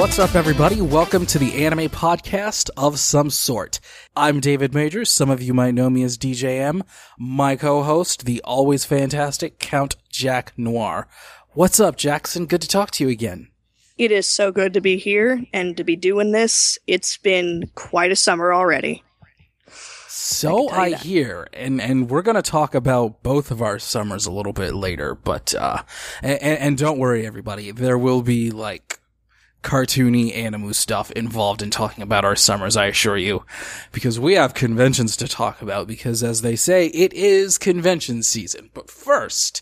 What's up, everybody? Welcome to the anime podcast of some sort. I'm David Major. Some of you might know me as DJM. My co-host, the always fantastic Count Jack Noir. What's up, Jackson? Good to talk to you again. It is so good to be here and to be doing this. It's been quite a summer already. So I hear, and we're going to talk about both of our summers a little bit later, but, and don't worry, everybody, there will be, like, cartoony anime stuff involved in talking about our summers, I assure you, because we have conventions to talk about, because, as they say, it is convention season. But first,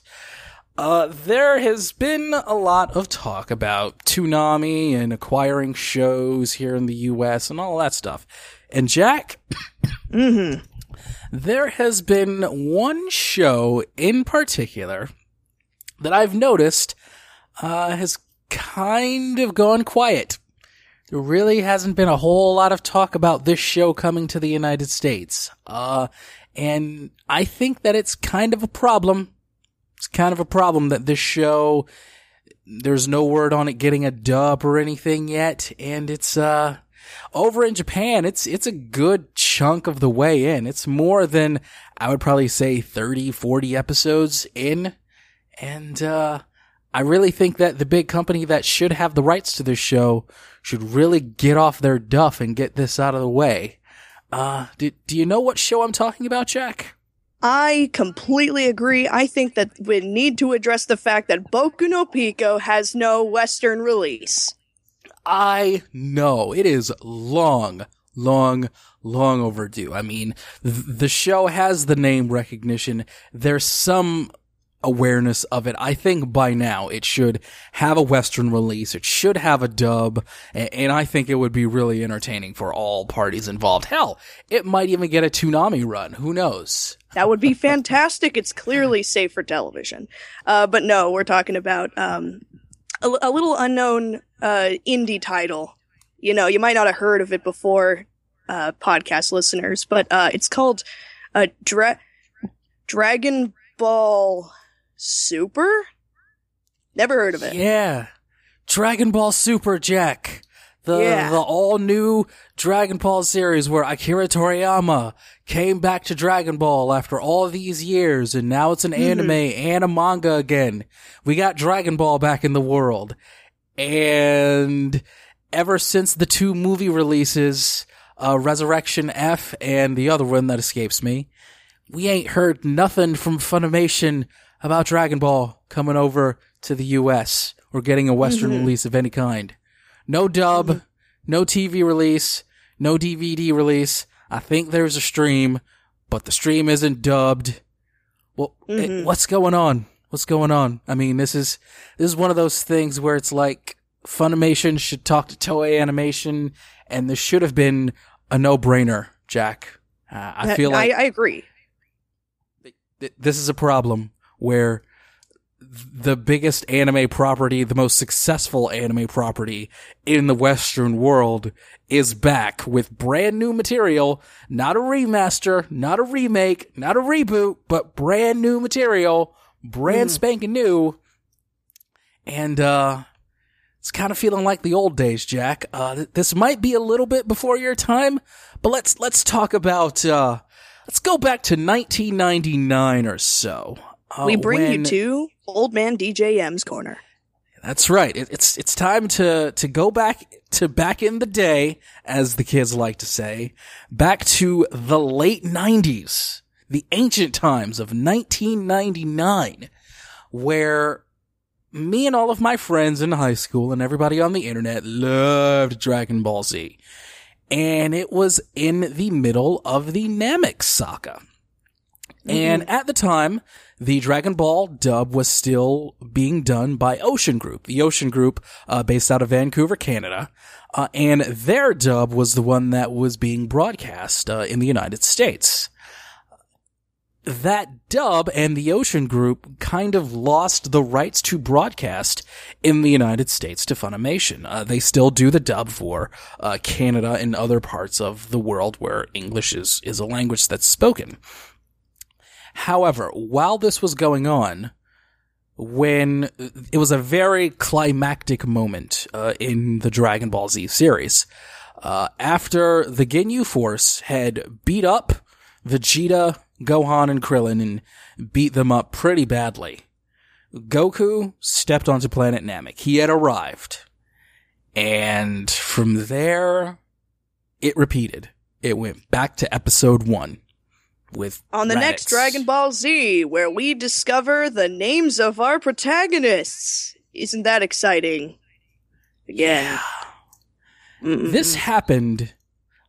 there has been a lot of talk about Toonami and acquiring shows here in the U.S. and all that stuff. And Jack, There has been one show in particular that I've noticed has kind of gone quiet. There really hasn't been a whole lot of talk about this show coming to the United States. And I think that it's kind of a problem. It's kind of a problem that this show, there's no word on it getting a dub or anything yet, and it's over in Japan, it's a good chunk of the way in. It's more than, I would probably say, 30, 40 episodes in. And I really think that the big company that should have the rights to this show should really get off their duff and get this out of the way. Do you know what show I'm talking about, Jack? I completely agree. I think that we need to address the fact that Boku no Pico has no Western release. I know. It is long, long, long overdue. I mean, the show has the name recognition. There's some awareness of it. I think by now it should have a Western release. It should have a dub. And I think it would be really entertaining for all parties involved. Hell, it might even get a Toonami run. Who knows? That would be fantastic. It's clearly safe for television. But no, we're talking about a little unknown indie title. You know, you might not have heard of it before, podcast listeners, but it's called Dragon Ball Super? Never heard of it. Yeah. Dragon Ball Super, Jack. The all-new Dragon Ball series where Akira Toriyama came back to Dragon Ball after all these years, and now it's an anime and a manga again. We got Dragon Ball back in the world. And ever since the two movie releases, Resurrection F and the other one that escapes me, we ain't heard nothing from Funimation about Dragon Ball coming over to the U.S. or getting a Western release of any kind. No dub, no TV release, no DVD release. I think there's a stream, but the stream isn't dubbed. Well, what's going on? What's going on? I mean, this is one of those things where it's like Funimation should talk to Toei Animation, and this should have been a no-brainer, Jack. I feel like I agree. This is a problem where the biggest anime property, the most successful anime property in the Western world, is back with brand new material. Not a remaster, not a remake, not a reboot, but brand new material. Brand spanking new. And it's kind of feeling like the old days, Jack. This might be a little bit before your time, but let's talk about let's go back to 1999 or so. We bring you to Old Man DJM's Corner. That's right. It's time to go back to back in the day, as the kids like to say, back to the late 90s. The ancient times of 1999, where me and all of my friends in high school and everybody on the internet loved Dragon Ball Z. And it was in the middle of the Namek saga. And at the time, the Dragon Ball dub was still being done by Ocean Group. The Ocean Group, based out of Vancouver, Canada. And their dub was the one that was being broadcast in the United States. That dub and the Ocean Group kind of lost the rights to broadcast in the United States to Funimation. They still do the dub for Canada and other parts of the world where English is a language that's spoken. However, while this was going on, when it was a very climactic moment in the Dragon Ball Z series. After the Ginyu Force had beat up Vegeta, Gohan, and Krillin and beat them up pretty badly, Goku stepped onto planet Namek. He had arrived. And from there, it repeated. It went back to episode 1. With on the Raditz. Next Dragon Ball Z, where we discover the names of our protagonists. Isn't that exciting? Again. Yeah. This happened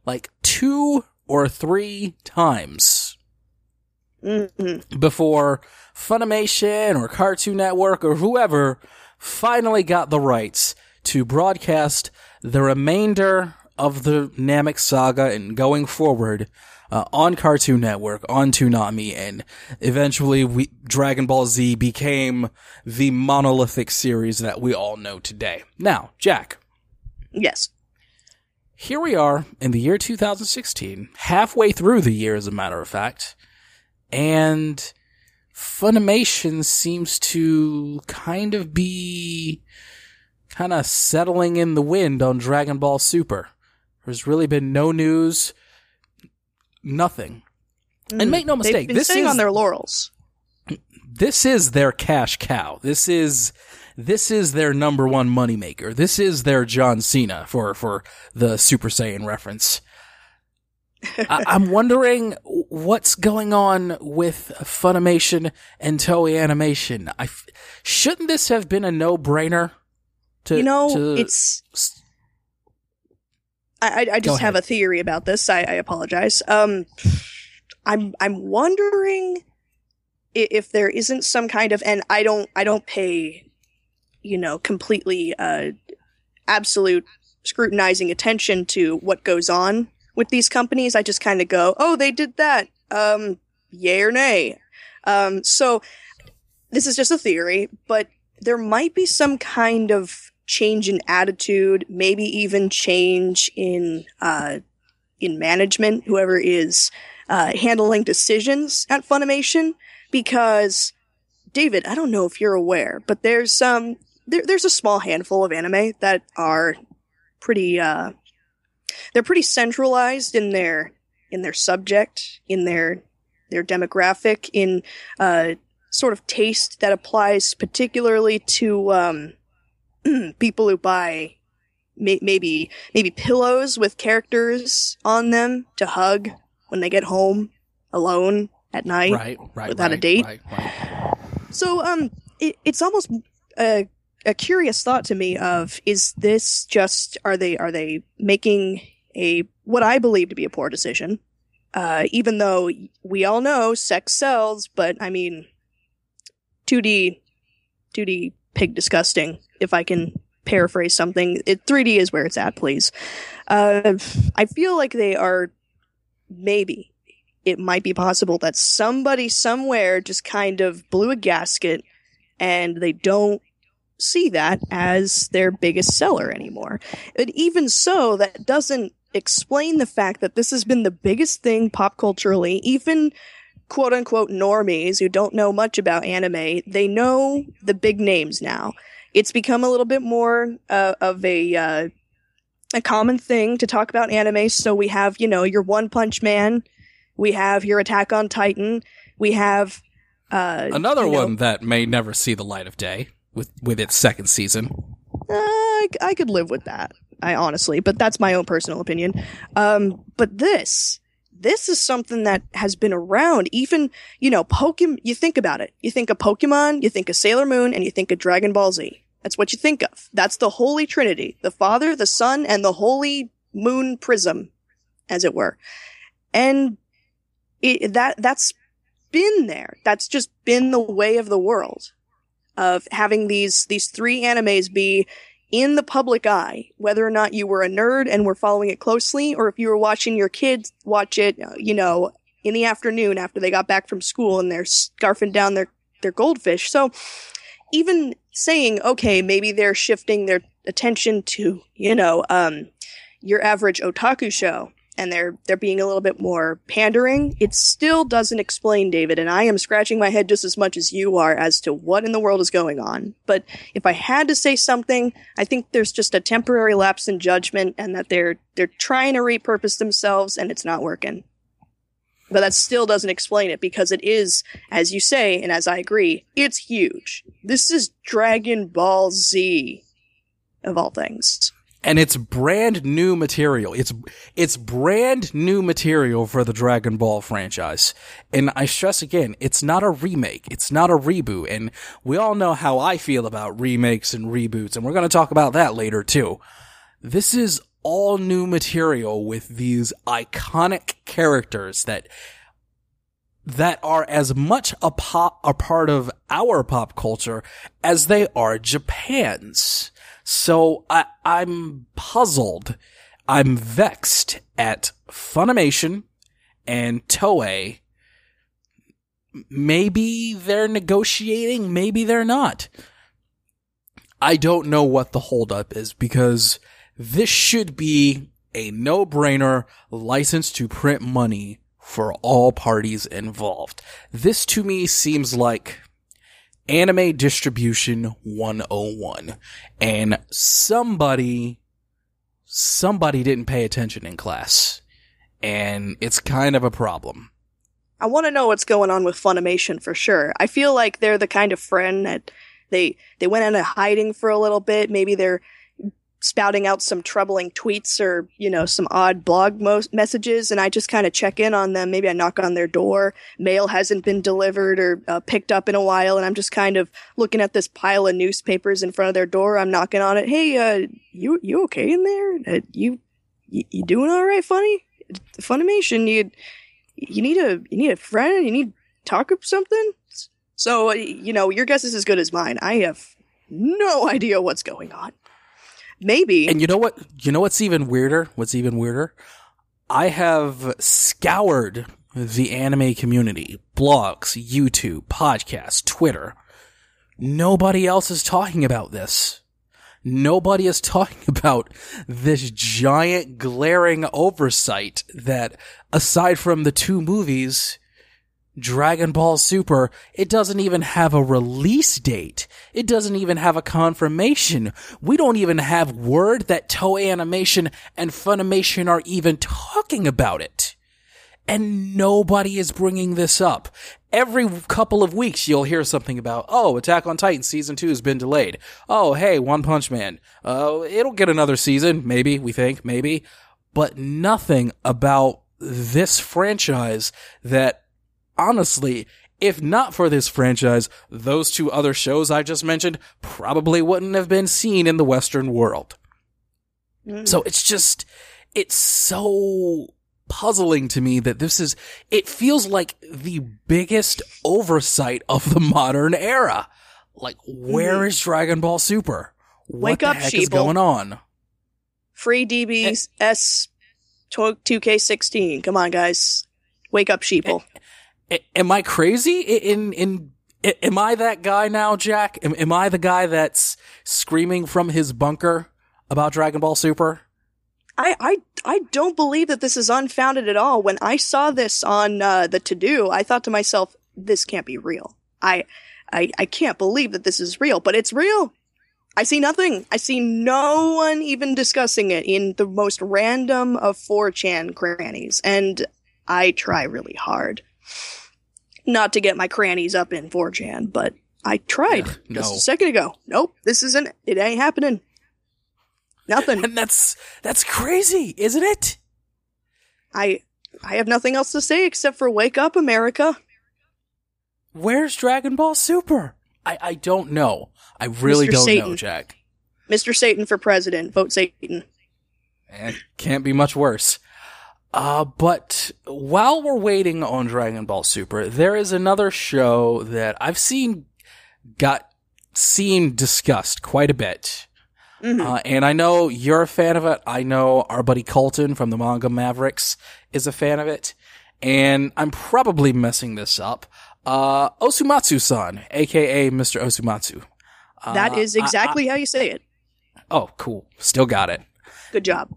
like 2 or 3 times before Funimation or Cartoon Network or whoever finally got the rights to broadcast the remainder of the Namek saga and going forward on Cartoon Network, on Toonami, and eventually Dragon Ball Z became the monolithic series that we all know today. Now, Jack. Yes. Here we are in the year 2016, halfway through the year as a matter of fact, and Funimation seems to kind of be settling in the wind on Dragon Ball Super. There's really been no news. Nothing. And make no mistake, they've been sitting on their laurels. This is their cash cow. This is their number one moneymaker. This is their John Cena for the Super Saiyan reference. I'm wondering what's going on with Funimation and Toei Animation. Shouldn't this have been a no-brainer? I just have a theory about this. I apologize. I'm wondering if there isn't some kind of, and I don't pay, completely absolute scrutinizing attention to what goes on with these companies. I just kind of go, oh, they did that. Yay or nay. So this is just a theory, but there might be some kind of change in attitude, maybe even change in management, whoever is handling decisions at Funimation, because David, I don't know if you're aware, but there's a small handful of anime that are pretty they're pretty centralized in their subject, in their demographic, in sort of taste that applies particularly to people who buy maybe pillows with characters on them to hug when they get home alone at night without a date. Right. So it's almost a curious thought to me of, is this just, are they making what I believe to be a poor decision? Even though we all know sex sells, but I mean, 2D pig disgusting. If I can paraphrase something, 3D is where it's at, please. I feel like they are, maybe, it might be possible that somebody somewhere just kind of blew a gasket and they don't see that as their biggest seller anymore. And even so, that doesn't explain the fact that this has been the biggest thing pop culturally. Even quote-unquote normies who don't know much about anime, they know the big names now. It's become a little bit more of a common thing to talk about anime. So we have, your One Punch Man. We have your Attack on Titan. We have another one that may never see the light of day with its second season. I could live with that, I honestly, but that's my own personal opinion. But this is something that has been around. Even, Pokemon, you think about it. You think of Pokemon, you think of Sailor Moon, and you think of Dragon Ball Z. That's what you think of. That's the Holy Trinity. The Father, the Son, and the Holy Moon Prism, as it were. And that's been there. That's just been the way of the world, of having these three animes be in the public eye, whether or not you were a nerd and were following it closely, or if you were watching your kids watch it, in the afternoon after they got back from school and they're scarfing down their goldfish. So even saying, okay, maybe they're shifting their attention to, your average otaku show and they're being a little bit more pandering, it still doesn't explain David, and I am scratching my head just as much as you are as to what in the world is going on. But if I had to say something, I think there's just a temporary lapse in judgment, and that they're trying to repurpose themselves, and it's not working. But that still doesn't explain it, because it is, as you say, and as I agree, it's huge. This is Dragon Ball Z, of all things. And it's brand new material. It's brand new material for the Dragon Ball franchise. And I stress again, it's not a remake. It's not a reboot. And we all know how I feel about remakes and reboots, and we're going to talk about that later too. This is all new material with these iconic characters that are as much a part of our pop culture as they are Japan's. So I'm puzzled. I'm vexed at Funimation and Toei. Maybe they're negotiating, maybe they're not. I don't know what the holdup is, because this should be a no-brainer license to print money for all parties involved. This to me seems like Anime Distribution 101, and somebody didn't pay attention in class, and it's kind of a problem. I want to know what's going on with Funimation for sure. I feel like they're the kind of friend that they went into hiding for a little bit. Maybe they're spouting out some troubling tweets or, you know, some odd blog messages, and I just kind of check in on them. Maybe I knock on their door. Mail hasn't been delivered or picked up in a while, and I'm just kind of looking at this pile of newspapers in front of their door. I'm knocking on it. Hey, you okay in there? You doing all right, Funimation? You need a friend? You need talk or something? So, you know, your guess is as good as mine. I have no idea what's going on. Maybe. And you know what? You know what's even weirder? I have scoured the anime community, blogs, YouTube, podcasts, Twitter. Nobody else is talking about this. Nobody is talking about this giant glaring oversight that, aside from the two movies, Dragon Ball Super, it doesn't even have a release date. It doesn't even have a confirmation. We don't even have word that Toei Animation and Funimation are even talking about it. And nobody is bringing this up. Every couple of weeks, you'll hear something about, oh, Attack on Titan Season 2 has been delayed. Oh, hey, One Punch Man. It'll get another season, maybe, we think, maybe. But nothing about this franchise that, honestly, if not for this franchise, those two other shows I just mentioned probably wouldn't have been seen in the Western world. So it's so puzzling to me that it feels like the biggest oversight of the modern era. Like, where is Dragon Ball Super? What the heck is going on? Free DBS 2K16. Come on, guys. Wake up, sheeple. Am I crazy? Am I that guy now, Jack? Am I the guy that's screaming from his bunker about Dragon Ball Super? I don't believe that this is unfounded at all. When I saw this on the to-do, I thought to myself, this can't be real. I can't believe that this is real, but it's real. I see nothing. I see no one even discussing it in the most random of 4chan crannies, and I try really hard not to get my crannies up in 4chan, but I tried just a second ago. Nope, this isn't. It ain't happening. Nothing. And that's crazy, isn't it? I have nothing else to say except for wake up, America. Where's Dragon Ball Super? I don't know. I really don't know, Jack. Mr. Satan for president. Vote Satan. And can't be much worse. But while we're waiting on Dragon Ball Super, there is another show that I've seen discussed quite a bit. And I know you're a fan of it. I know our buddy Colton from the Manga Mavericks is a fan of it. And I'm probably messing this up. Osomatsu-san, aka Mr. Osomatsu. That is exactly how you say it. Oh, cool. Still got it. Good job.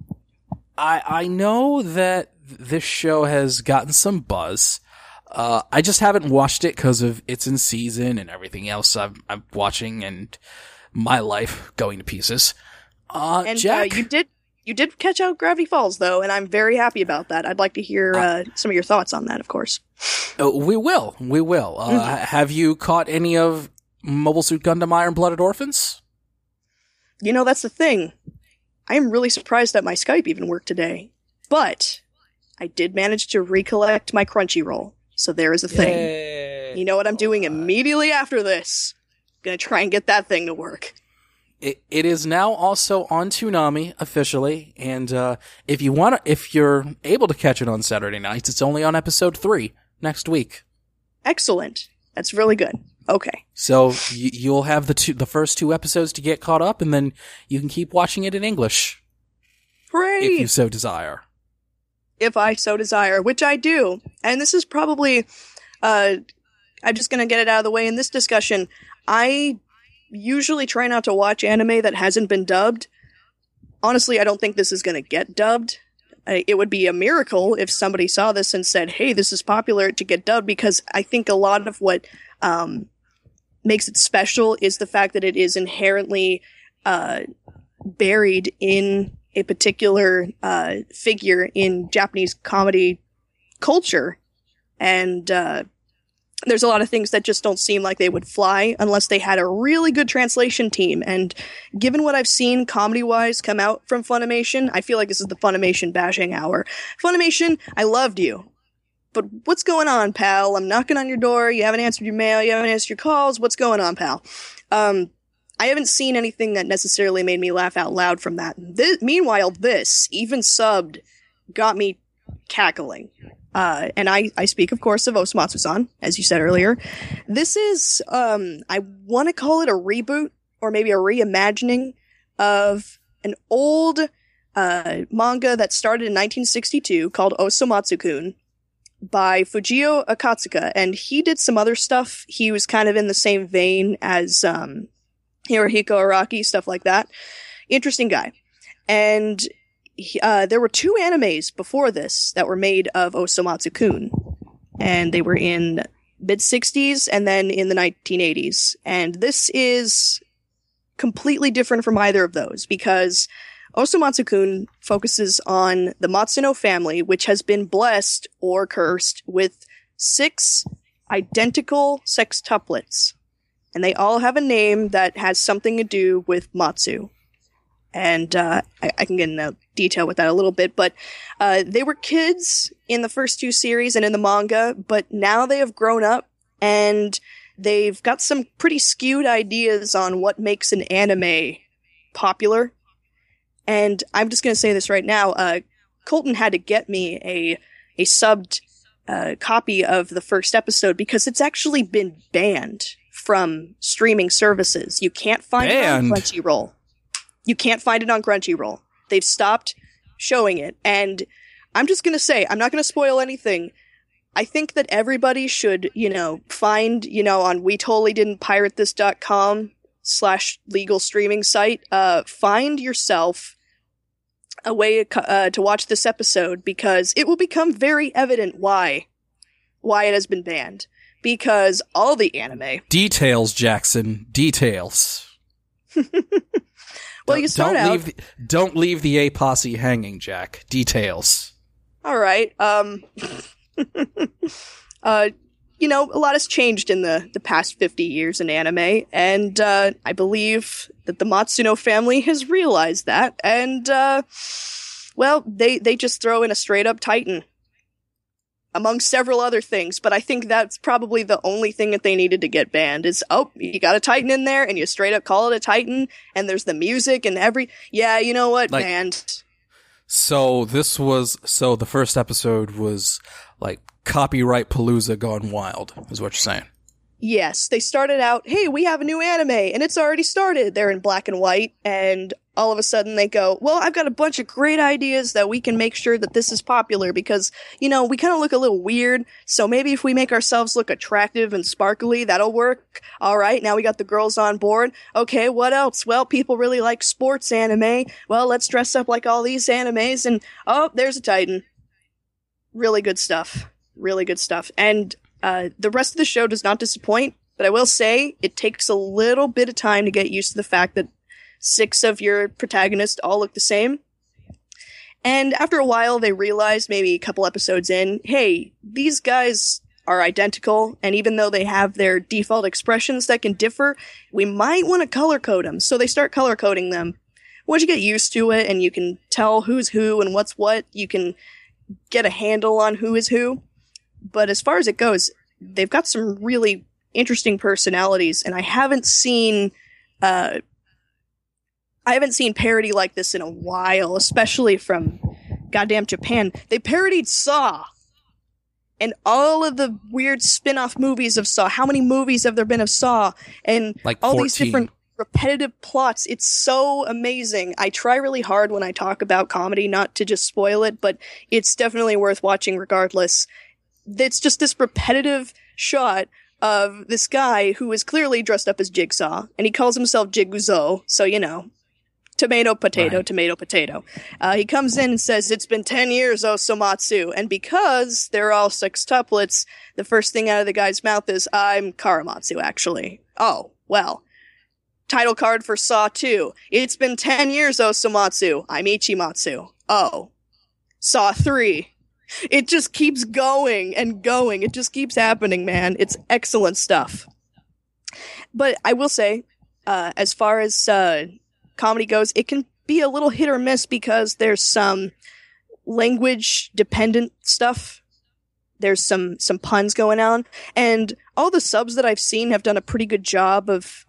I know that this show has gotten some buzz. I just haven't watched it because of it's in season and everything else I'm watching and my life going to pieces. And Jack, you did catch out Gravity Falls though, and I'm very happy about that. I'd like to hear some of your thoughts on that, of course. We will. Have you caught any of Mobile Suit Gundam Iron-Blooded Orphans? You know, that's the thing. I am really surprised that my Skype even worked today, but I did manage to recollect my Crunchyroll. So there is a thing. Yay. You know what I'm doing immediately after this? I'm going to try and get that thing to work. It is now also on Toonami officially, and if you're able to catch it on Saturday nights, it's only on episode 3 next week. Excellent. That's really good. Okay. So you'll have the first 2 episodes to get caught up, and then you can keep watching it in English. Hooray! If you so desire. If I so desire, which I do. And this is probably, I'm just going to get it out of the way in this discussion. I usually try not to watch anime that hasn't been dubbed. Honestly, I don't think this is going to get dubbed. It would be a miracle if somebody saw this and said, hey, this is popular to get dubbed, because I think a lot of what makes it special is the fact that it is inherently buried in a particular figure in Japanese comedy culture. And there's a lot of things that just don't seem like they would fly unless they had a really good translation team. And given what I've seen comedy-wise come out from Funimation, I feel like this is the Funimation bashing hour. Funimation, I loved you. But what's going on, pal? I'm knocking on your door. You haven't answered your mail. You haven't answered your calls. What's going on, pal? I haven't seen anything that necessarily made me laugh out loud from that. Meanwhile, this, even subbed, got me cackling. And I speak, of course, of Osomatsu-san, as you said earlier. This is, I want to call it a reboot, or maybe a reimagining, of an old manga that started in 1962 called Osomatsu-kun, by Fujio Akatsuka, and he did some other stuff. He was kind of in the same vein as Hirohiko Araki, stuff like that. Interesting guy. And there were 2 animes before this that were made of Osomatsu-kun, and they were in mid-60s and then in the 1980s. And this is completely different from either of those, because Osomatsu-kun focuses on the Matsuno family, which has been blessed or cursed with 6 identical sextuplets. And they all have a name that has something to do with Matsu. And I can get into detail with that a little bit, but they were kids in the first 2 series and in the manga, but now they have grown up and they've got some pretty skewed ideas on what makes an anime popular. And I'm just going to say this right now, Colton had to get me a subbed copy of the first episode because it's actually been banned from streaming services. You can't find it on Crunchyroll. You can't find it on Crunchyroll. They've stopped showing it. And I'm just going to say, I'm not going to spoil anything. I think that everybody should, find, on wetollydidn'tpiratethis.com/legal streaming site, find yourself a way to watch this episode, because it will become very evident why it has been banned, because all the anime details, Jackson, details. Well, you start out. Don't leave the A posse hanging, Jack. Details. All right. A lot has changed in the past 50 years in anime, and I believe that the Matsuno family has realized that, and, they just throw in a straight-up Titan, among several other things, but I think that's probably the only thing that they needed to get banned is, you got a Titan in there, and you straight-up call it a Titan, and there's the music and banned. So the first episode was, copyright palooza gone wild, is what you're saying. Yes, they started out, hey, we have a new anime, and it's already started. They're in black and white, and all of a sudden they go, well, I've got a bunch of great ideas that we can make sure that this is popular because, you know, we kind of look a little weird, so maybe if we make ourselves look attractive and sparkly, that'll work. All right, now we got the girls on board. Okay, what else? Well, people really like sports anime. Well, let's dress up like all these animes, and oh, there's a Titan. Really good stuff. Really good stuff. And the rest of the show does not disappoint, but I will say it takes a little bit of time to get used to the fact that 6 of your protagonists all look the same. And after a while, they realize, maybe a couple episodes in, hey, these guys are identical, and even though they have their default expressions that can differ, we might want to color code them. So they start color coding them. Once you get used to it and you can tell who's who and what's what, you can get a handle on who is who. But as far as it goes, they've got some really interesting personalities, and I haven't seen parody like this in a while, especially from goddamn Japan. They parodied Saw and all of the weird spin-off movies of Saw. How many movies have there been of Saw? And like all 14. These different repetitive plots. It's so amazing. I try really hard when I talk about comedy not to just spoil it, but it's definitely worth watching regardless. It's just this repetitive shot of this guy who is clearly dressed up as Jigsaw, and he calls himself Jiguzo, so, you know, tomato, potato, right. Tomato, potato. He comes in and says, it's been 10 years, Osomatsu, and because they're all sextuplets, the first thing out of the guy's mouth is, I'm Karamatsu, actually. Oh, well. Title card for Saw 2. It's been 10 years, Osomatsu. I'm Ichimatsu. Oh. Saw 3. It just keeps going and going. It just keeps happening, man. It's excellent stuff. But I will say, as far as comedy goes, it can be a little hit or miss because there's some language-dependent stuff. There's some puns going on. And all the subs that I've seen have done a pretty good job of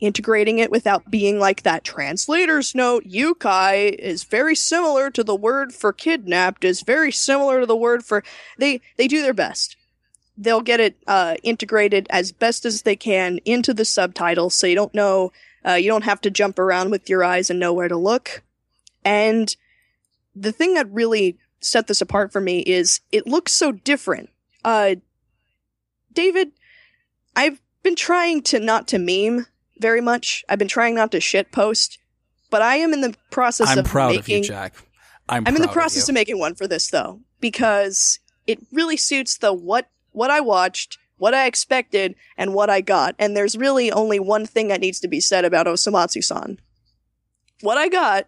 integrating it without being like that translator's note. Yukai is very similar to the word for kidnapped, is very similar to the word for... They do their best. They'll get it integrated as best as they can into the subtitles, so you don't know... you don't have to jump around with your eyes and know where to look. And the thing that really set this apart for me is it looks so different. David, I've been trying to not to meme... very much. I've been trying not to shit post, but I am in the process of making... I'm proud of you, Jack. I'm in the process of making one for this, though, because it really suits the what I watched, what I expected, and what I got, and there's really only one thing that needs to be said about Osomatsu-san. What I got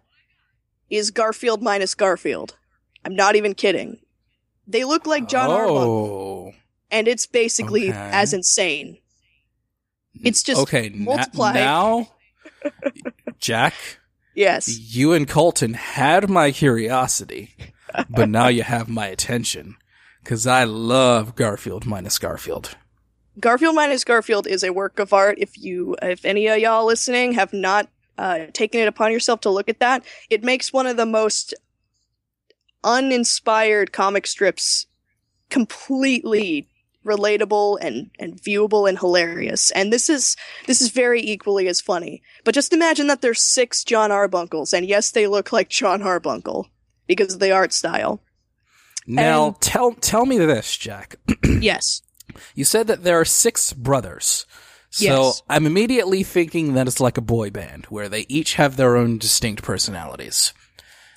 is Garfield minus Garfield. I'm not even kidding. They look like John Arbuckle, and it's basically as insane. It's just multiplied. Now, Jack, yes, you and Colton had my curiosity, but now you have my attention, because I love Garfield minus Garfield. Garfield minus Garfield is a work of art. If any of y'all listening have not taken it upon yourself to look at that, it makes one of the most uninspired comic strips completely relatable and viewable and hilarious. And this is very equally as funny. But just imagine that there's 6 John Arbunkles, and yes, they look like John Arbunkle because of the art style. Now, and, tell me this, Jack. Yes. You said that there are 6 brothers. So yes. I'm immediately thinking that it's like a boy band, where they each have their own distinct personalities.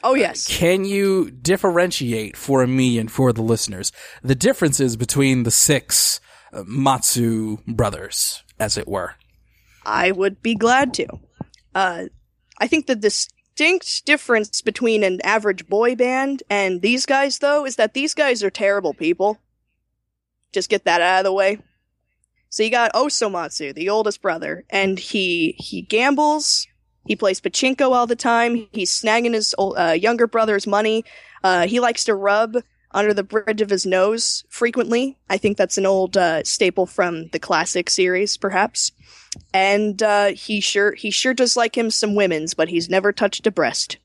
Oh, yes. Can you differentiate for me and for the listeners the differences between the 6 Matsu brothers, as it were? I would be glad to. I think the distinct difference between an average boy band and these guys, though, is that these guys are terrible people. Just get that out of the way. So you got Osomatsu, the oldest brother, and he gambles... He plays pachinko all the time. He's snagging his younger brother's money. He likes to rub under the bridge of his nose frequently. I think that's an old staple from the classic series, perhaps. And he sure does like him some women's, but he's never touched a breast.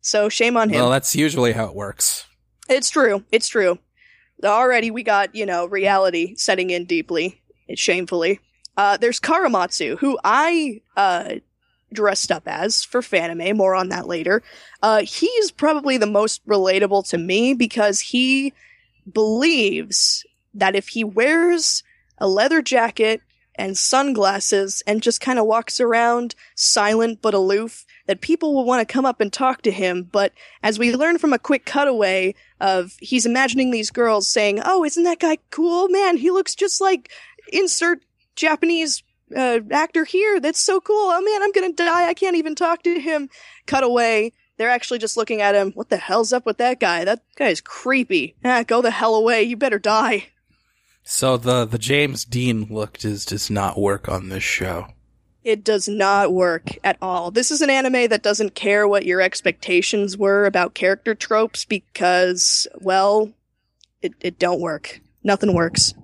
So shame on him. Well, that's usually how it works. It's true. Already we got, reality setting in deeply shamefully. There's Karamatsu, who I dressed up as for Fanime. More on that later. He's probably the most relatable to me because he believes that if he wears a leather jacket and sunglasses and just kind of walks around silent but aloof, that people will want to come up and talk to him. But as we learn from a quick cutaway of, he's imagining these girls saying, "Oh, isn't that guy cool? Man, he looks just like insert Japanese actor here. That's so cool. Oh man, I'm gonna die. I can't even talk to him." Cutaway. They're actually just looking at him. What the hell's up with that guy? That guy's creepy. Ah, go the hell away. You better die. So the James Dean look does not work on this show. It does not work at all. This is an anime that doesn't care what your expectations were about character tropes because, well, it don't work. Nothing works.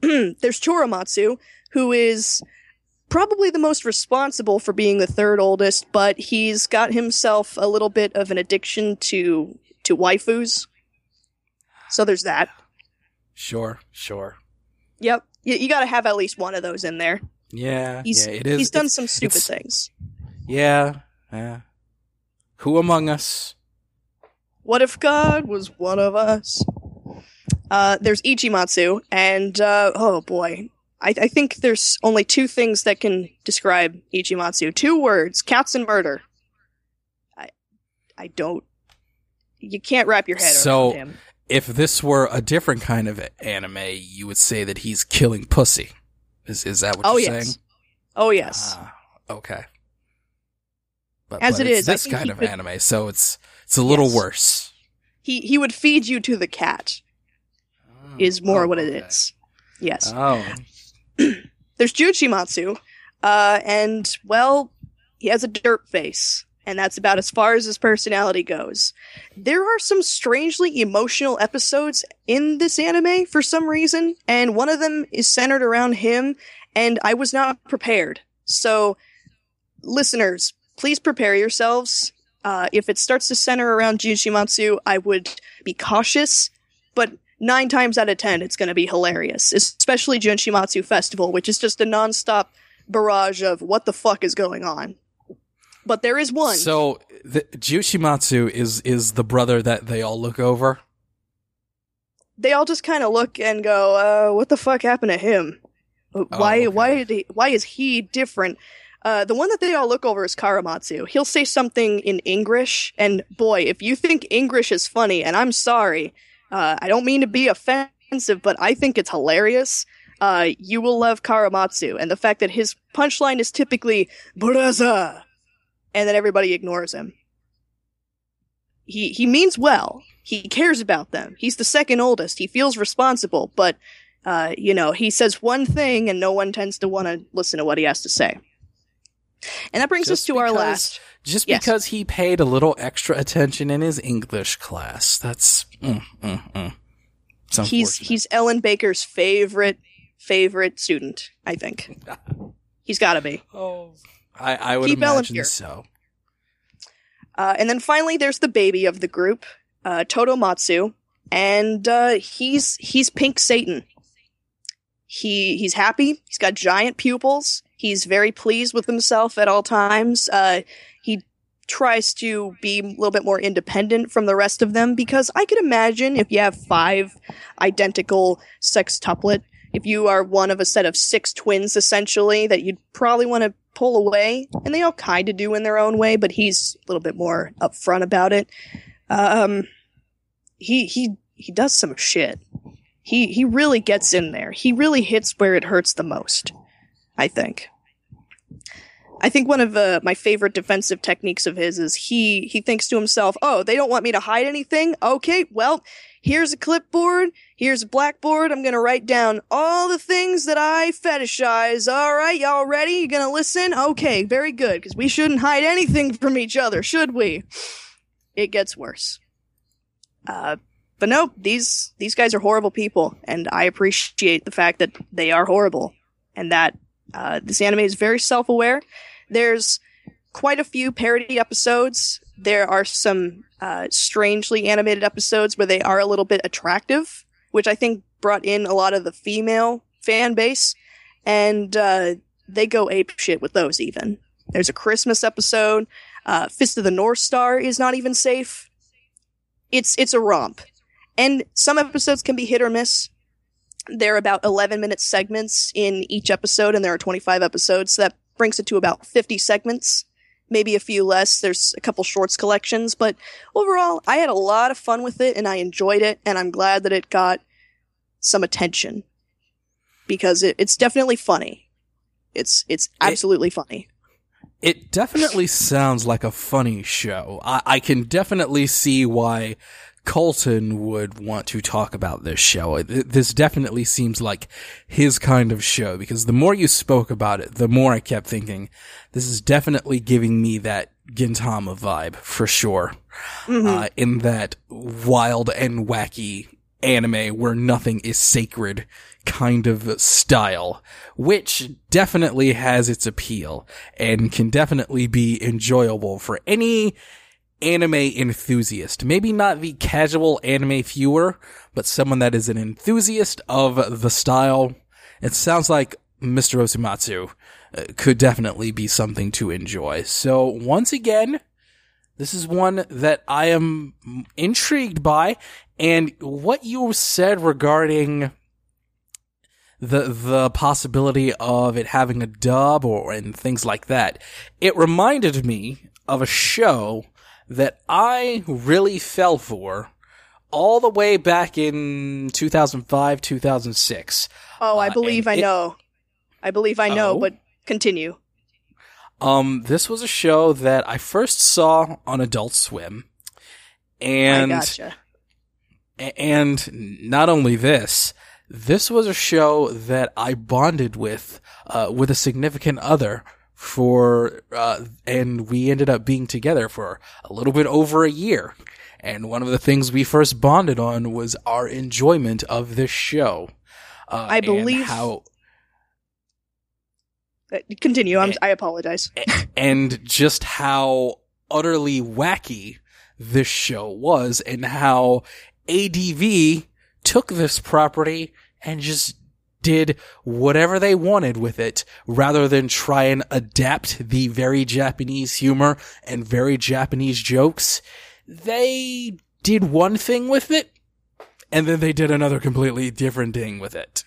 There's Choramatsu, who is probably the most responsible for being the third oldest, but he's got himself a little bit of an addiction to waifus. So there's that. Sure. Yep. You gotta have at least one of those in there. Yeah, it is. He's done some stupid things. Yeah. Who among us? What if God was one of us? There's Ichimatsu, and, oh boy. I think there's only two things that can describe Ichimatsu. Two words: cats and murder. I don't... You can't wrap your head around him. So, if this were a different kind of anime, you would say that he's killing pussy. Is that what you're saying? Oh, yes. Okay. But it is this kind of anime, so it's a little worse. He would feed you to the cat, is more what it is. Yes. Oh. There's Juchimatsu, and, well, he has a dirt face, and that's about as far as his personality goes. There are some strangely emotional episodes in this anime for some reason, and one of them is centered around him, and I was not prepared. So, listeners, please prepare yourselves. If it starts to center around Juchimatsu, I would be cautious, but 9 times out of 10, it's going to be hilarious, especially Junshimatsu Festival, which is just a nonstop barrage of what the fuck is going on. But there is one. So, Junshimatsu is the brother that they all look over? They all just kind of look and go, what the fuck happened to him? Why is he different? The one that they all look over is Karamatsu. He'll say something in English, and boy, if you think English is funny, and I'm sorry... I don't mean to be offensive, but I think it's hilarious. You will love Karamatsu, and the fact that his punchline is typically "Braza," and then everybody ignores him. He means well. He cares about them. He's the second oldest. He feels responsible, but he says one thing, and no one tends to want to listen to what he has to say. And that brings us to our last. Because he paid a little extra attention in his English class. That's he's Ellen Baker's favorite student, I think. He's got to be. Oh, I would imagine so. And then finally, there's the baby of the group, Todomatsu, and he's Pink Satan. He's happy. He's got giant pupils. He's very pleased with himself at all times. He tries to be a little bit more independent from the rest of them because I could imagine if you have 5 identical sextuplet, if you are one of a set of 6 twins, essentially, that you'd probably want to pull away. And they all kind of do in their own way, but he's a little bit more upfront about it. He does some shit. He really gets in there. He really hits where it hurts the most, I think. I think one of my favorite defensive techniques of his is he thinks to himself, oh, they don't want me to hide anything? Okay, well, here's a clipboard, here's a blackboard, I'm gonna write down all the things that I fetishize. Alright, y'all ready? You gonna listen? Okay, very good, because we shouldn't hide anything from each other, should we? It gets worse. But nope, these guys are horrible people, and I appreciate the fact that they are horrible, and that this anime is very self-aware. There's quite a few parody episodes. There are some strangely animated episodes where they are a little bit attractive, which I think brought in a lot of the female fan base, and they go apeshit with those even. There's a Christmas episode. Fist of the North Star is not even safe. It's a romp. And some episodes can be hit or miss. There are about 11-minute segments in each episode, and there are 25 episodes, so that brings it to about 50 segments. Maybe a few less. There's a couple shorts collections, but overall, I had a lot of fun with it, and I enjoyed it, and I'm glad that it got some attention. Because it's definitely funny. It's absolutely funny. It definitely sounds like a funny show. I can definitely see why Colton would want to talk about this show. This definitely seems like his kind of show, because the more you spoke about it, the more I kept thinking, this is definitely giving me that Gintama vibe, for sure. Mm-hmm. In that wild and wacky anime where nothing is sacred kind of style, which definitely has its appeal and can definitely be enjoyable for any anime enthusiast. Maybe not the casual anime viewer, but someone that is an enthusiast of the style. It sounds like Mr. Osomatsu could definitely be something to enjoy. So once again, this is one that I am intrigued by, and what you said regarding the possibility of it having a dub and things like that, it reminded me of a show that I really fell for all the way back in 2005, 2006. Oh, I believe I know, but continue. This was a show that I first saw on Adult Swim. And I gotcha. And not only this was a show that I bonded with a significant other and we ended up being together for a little bit over a year. And one of the things we first bonded on was our enjoyment of this show. I believe continue. I apologize. And just how utterly wacky this show was, and how ADV took this property and just did whatever they wanted with it, rather than try and adapt the very Japanese humor and very Japanese jokes. They did one thing with it, and then they did another completely different thing with it.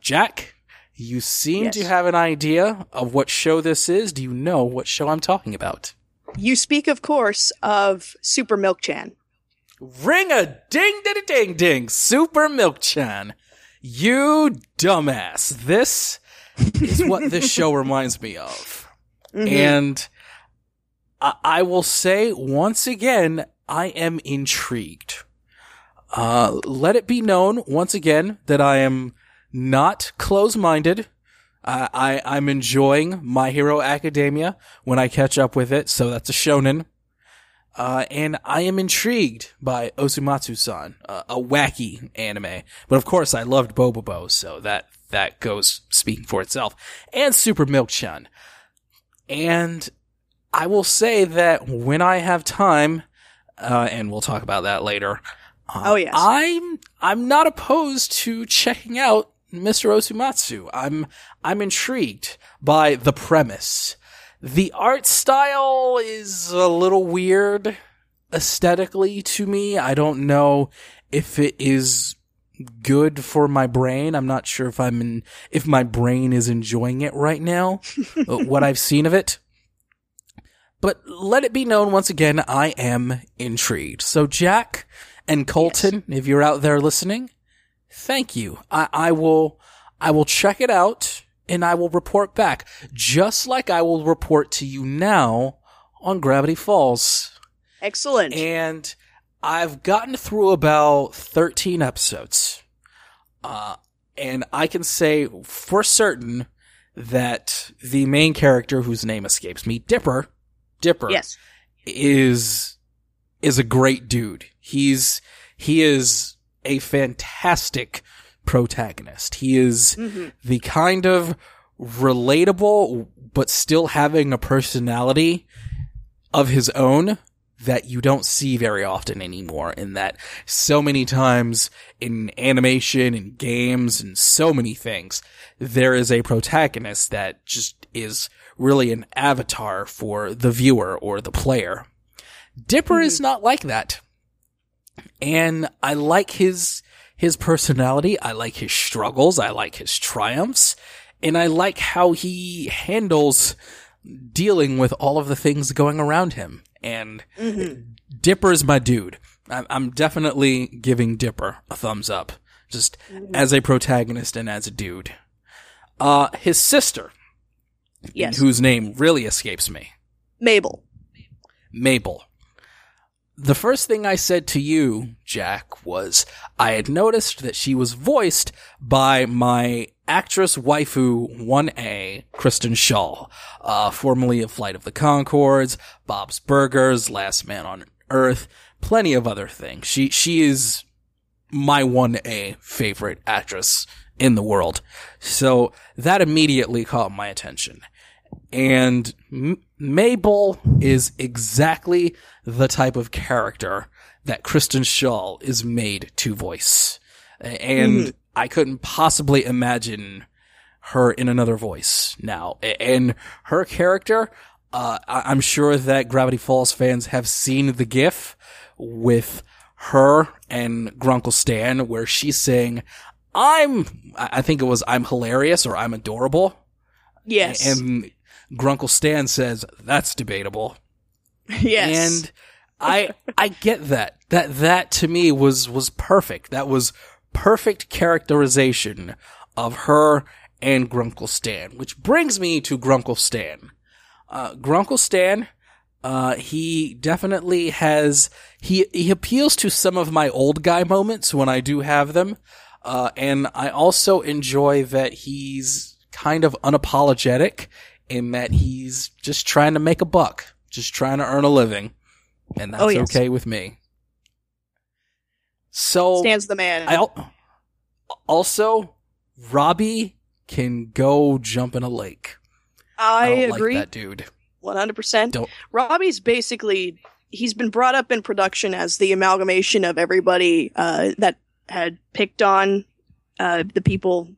Jack, you seem to have an idea of what show this is. Do you know what show I'm talking about? You speak, of course, of Super Milk Chan. Ring-a-ding-da-da-ding-ding! Super Milk Chan. You dumbass. This is what this show reminds me of. Mm-hmm. And I will say, once again, I am intrigued. Let it be known, once again, that I am not close-minded. I'm enjoying My Hero Academia when I catch up with it, so that's a shonen. And I am intrigued by Osomatsu-san, a wacky anime. But of course, I loved Bobobo, so that goes speaking for itself. And Super Milk Chan. And I will say that when I have time, and we'll talk about that later. Yes. I'm not opposed to checking out Mr. Osomatsu. I'm intrigued by the premise. The art style is a little weird aesthetically to me. I don't know if it is good for my brain. I'm not sure if if my brain is enjoying it right now, what I've seen of it. But let it be known, once again, I am intrigued. So Jack and Colton, if you're out there listening, thank you. I will check it out. And I will report back, just like I will report to you now on Gravity Falls. Excellent. And I've gotten through about 13 episodes. And I can say for certain that the main character, whose name escapes me, Dipper, is a great dude. He is a fantastic protagonist. He is the kind of relatable but still having a personality of his own that you don't see very often anymore, in that so many times in animation and games and so many things, there is a protagonist that just is really an avatar for the viewer or the player. Dipper is not like that. And I like his personality. I like his struggles. I like his triumphs. And I like how he handles dealing with all of the things going around him. And Dipper's my dude. I'm definitely giving Dipper a thumbs up, just as a protagonist and as a dude. His sister, whose name really escapes me. Mabel. The first thing I said to you, Jack, was I had noticed that she was voiced by my actress waifu 1A, Kristen Schaal, formerly of Flight of the Conchords, Bob's Burgers, Last Man on Earth, plenty of other things. She is my 1A favorite actress in the world. So that immediately caught my attention. And Mabel is exactly the type of character that Kristen Schaal is made to voice. And I couldn't possibly imagine her in another voice now. And her character, I'm sure that Gravity Falls fans have seen the GIF with her and Grunkle Stan where she's saying, I think it was I'm hilarious or I'm adorable. Yes. And Grunkle Stan says, that's debatable. Yes. And I get that. That to me was perfect. That was perfect characterization of her and Grunkle Stan, which brings me to Grunkle Stan. He definitely has, he appeals to some of my old guy moments when I do have them. And I also enjoy that he's kind of unapologetic in that he's just trying to make a buck, just trying to earn a living, and that's okay with me. So Stan's the man. Also, Robbie can go jump in a lake. I agree. Like that dude. 100%. Robbie's basically, he's been brought up in production as the amalgamation of everybody that had picked on the people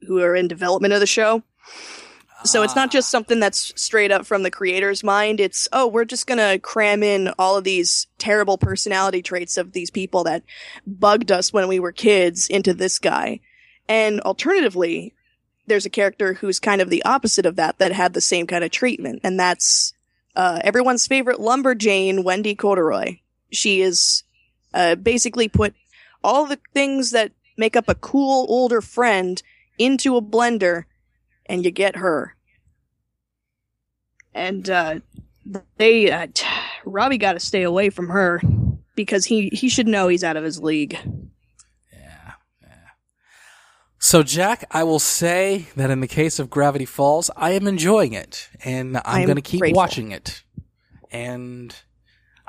who are in development of the show. So it's not just something that's straight up from the creator's mind. It's, we're just going to cram in all of these terrible personality traits of these people that bugged us when we were kids into this guy. And alternatively, there's a character who's kind of the opposite of that had the same kind of treatment. And that's everyone's favorite lumberjane, Wendy Corduroy. She is basically put all the things that make up a cool older friend into a blender, and you get her. And Robbie got to stay away from her because he should know he's out of his league. Yeah. So, Jack, I will say that in the case of Gravity Falls, I am enjoying it, and I'm going to keep watching it. And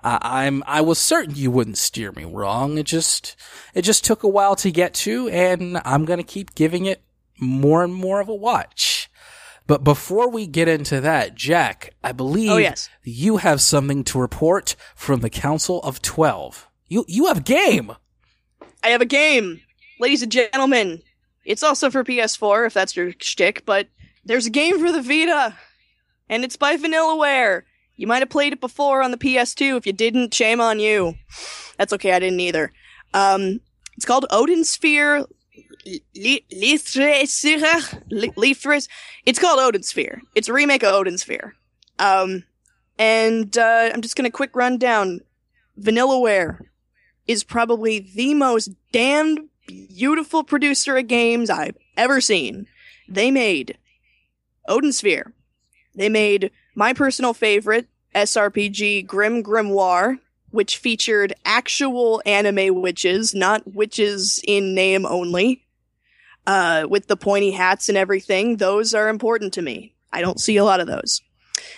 I was certain you wouldn't steer me wrong. It just took a while to get to, and I'm going to keep giving it more and more of a watch. But before we get into that, Jack, I believe you have something to report from the Council of 12. You have a game. I have a game. Ladies and gentlemen, it's also for PS4 if that's your shtick, but there's a game for the Vita, and it's by Vanillaware. You might have played it before on the PS2. If you didn't, shame on you. That's okay, I didn't either. It's called Odin Sphere Leifthrasir. It's called Odin Sphere. It's a remake of Odin Sphere. And I'm just going to quick run down. Vanillaware is probably the most damned beautiful producer of games I've ever seen. They made Odin Sphere. They made my personal favorite SRPG, Grim Grimoire, which featured actual anime witches, not witches in name only, with the pointy hats and everything. Those are important to me. I don't see a lot of those.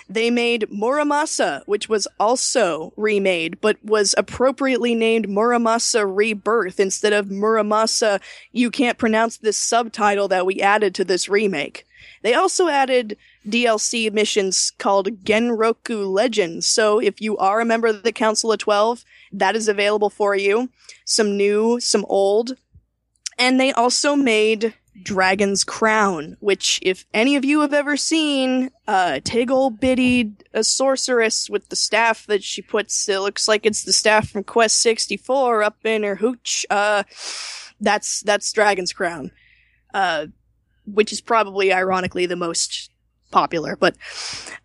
They made Muramasa, which was also remade, but was appropriately named Muramasa Rebirth instead of Muramasa, you can't pronounce this subtitle that we added to this remake. They also added DLC missions called Genroku Legends. So if you are a member of the Council of 12, that is available for you. Some new, some old. And they also made Dragon's Crown, which if any of you have ever seen, Tiggle biddied a sorceress with the staff that she puts. It looks like it's the staff from Quest 64 up in her hooch. That's Dragon's Crown, which is probably ironically the most popular. But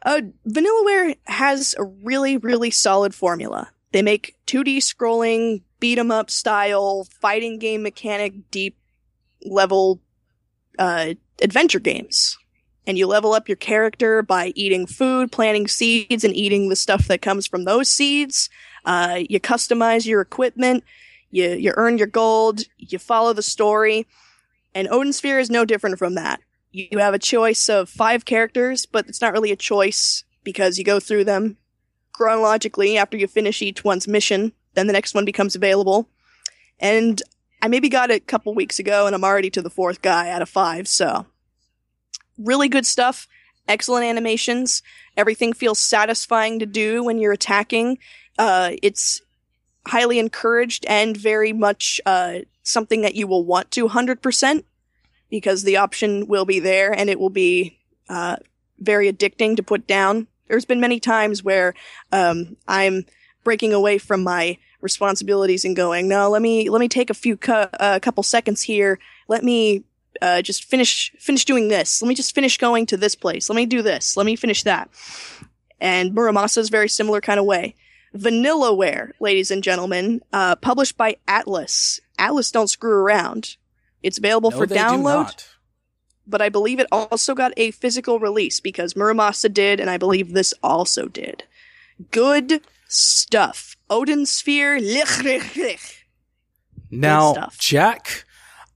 Vanillaware has a really, really solid formula. They make 2D scrolling, beat-em-up style, fighting game mechanic, deep-level adventure games. And you level up your character by eating food, planting seeds, and eating the stuff that comes from those seeds. You customize your equipment, you earn your gold, you follow the story. And Odin Sphere is no different from that. You have a choice of 5 characters, but it's not really a choice because you go through them chronologically after you finish each one's mission. Then the next one becomes available. And I maybe got it a couple weeks ago, and I'm already to the 4th guy out of 5, so. Really good stuff. Excellent animations. Everything feels satisfying to do when you're attacking. It's highly encouraged and very much something that you will want to 100%, because the option will be there, and it will be very addicting to put down. There's been many times where I'm breaking away from my responsibilities and going, no, let me take a few couple seconds here. Let me just finish doing this. Let me just finish going to this place. Let me do this. Let me finish that. And Muramasa is very similar kind of way. Vanillaware, ladies and gentlemen, published by Atlas. Atlas don't screw around. It's available for download. But I believe it also got a physical release because Muramasa did, and I believe this also did. Good stuff. Odin Sphere Leifthrasir. Now, Jack,